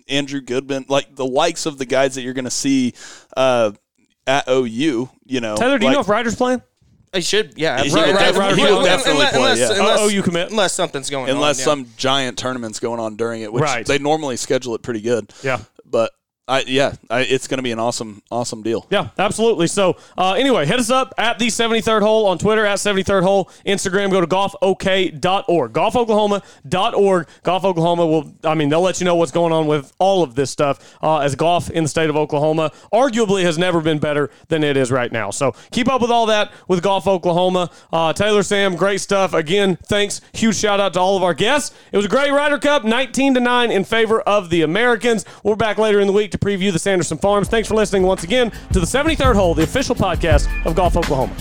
Andrew Goodman, like the likes of the guys that you're going to see uh, at O U, you know. Taylor, do like, you know if Ryder's playing? He should, yeah. He, he, Ryder, Ryder, Ryder, he will definitely unless, play, unless, yeah. Unless, O U commit. Unless something's going unless on. Unless yeah. some giant tournament's going on during it, which right. they normally schedule it pretty good. Yeah. But, I yeah, I, it's going to be an awesome, awesome deal. Yeah, absolutely. So, uh, anyway, hit us up at the seventy-third Hole on Twitter, at seventy-third Hole. Instagram, go to golf o k dot org. golf oklahoma dot org. Golf Oklahoma will, I mean, they'll let you know what's going on with all of this stuff uh, as golf in the state of Oklahoma arguably has never been better than it is right now. So, keep up with all that with Golf Oklahoma. Uh, Taylor, Sam, great stuff. Again, thanks. Huge shout out to all of our guests. It was a great Ryder Cup, nineteen to nine in favor of the Americans. We're back later in the week to preview the Sanderson Farms. Thanks for listening once again to the seventy-third Hole, the official podcast of Golf Oklahoma.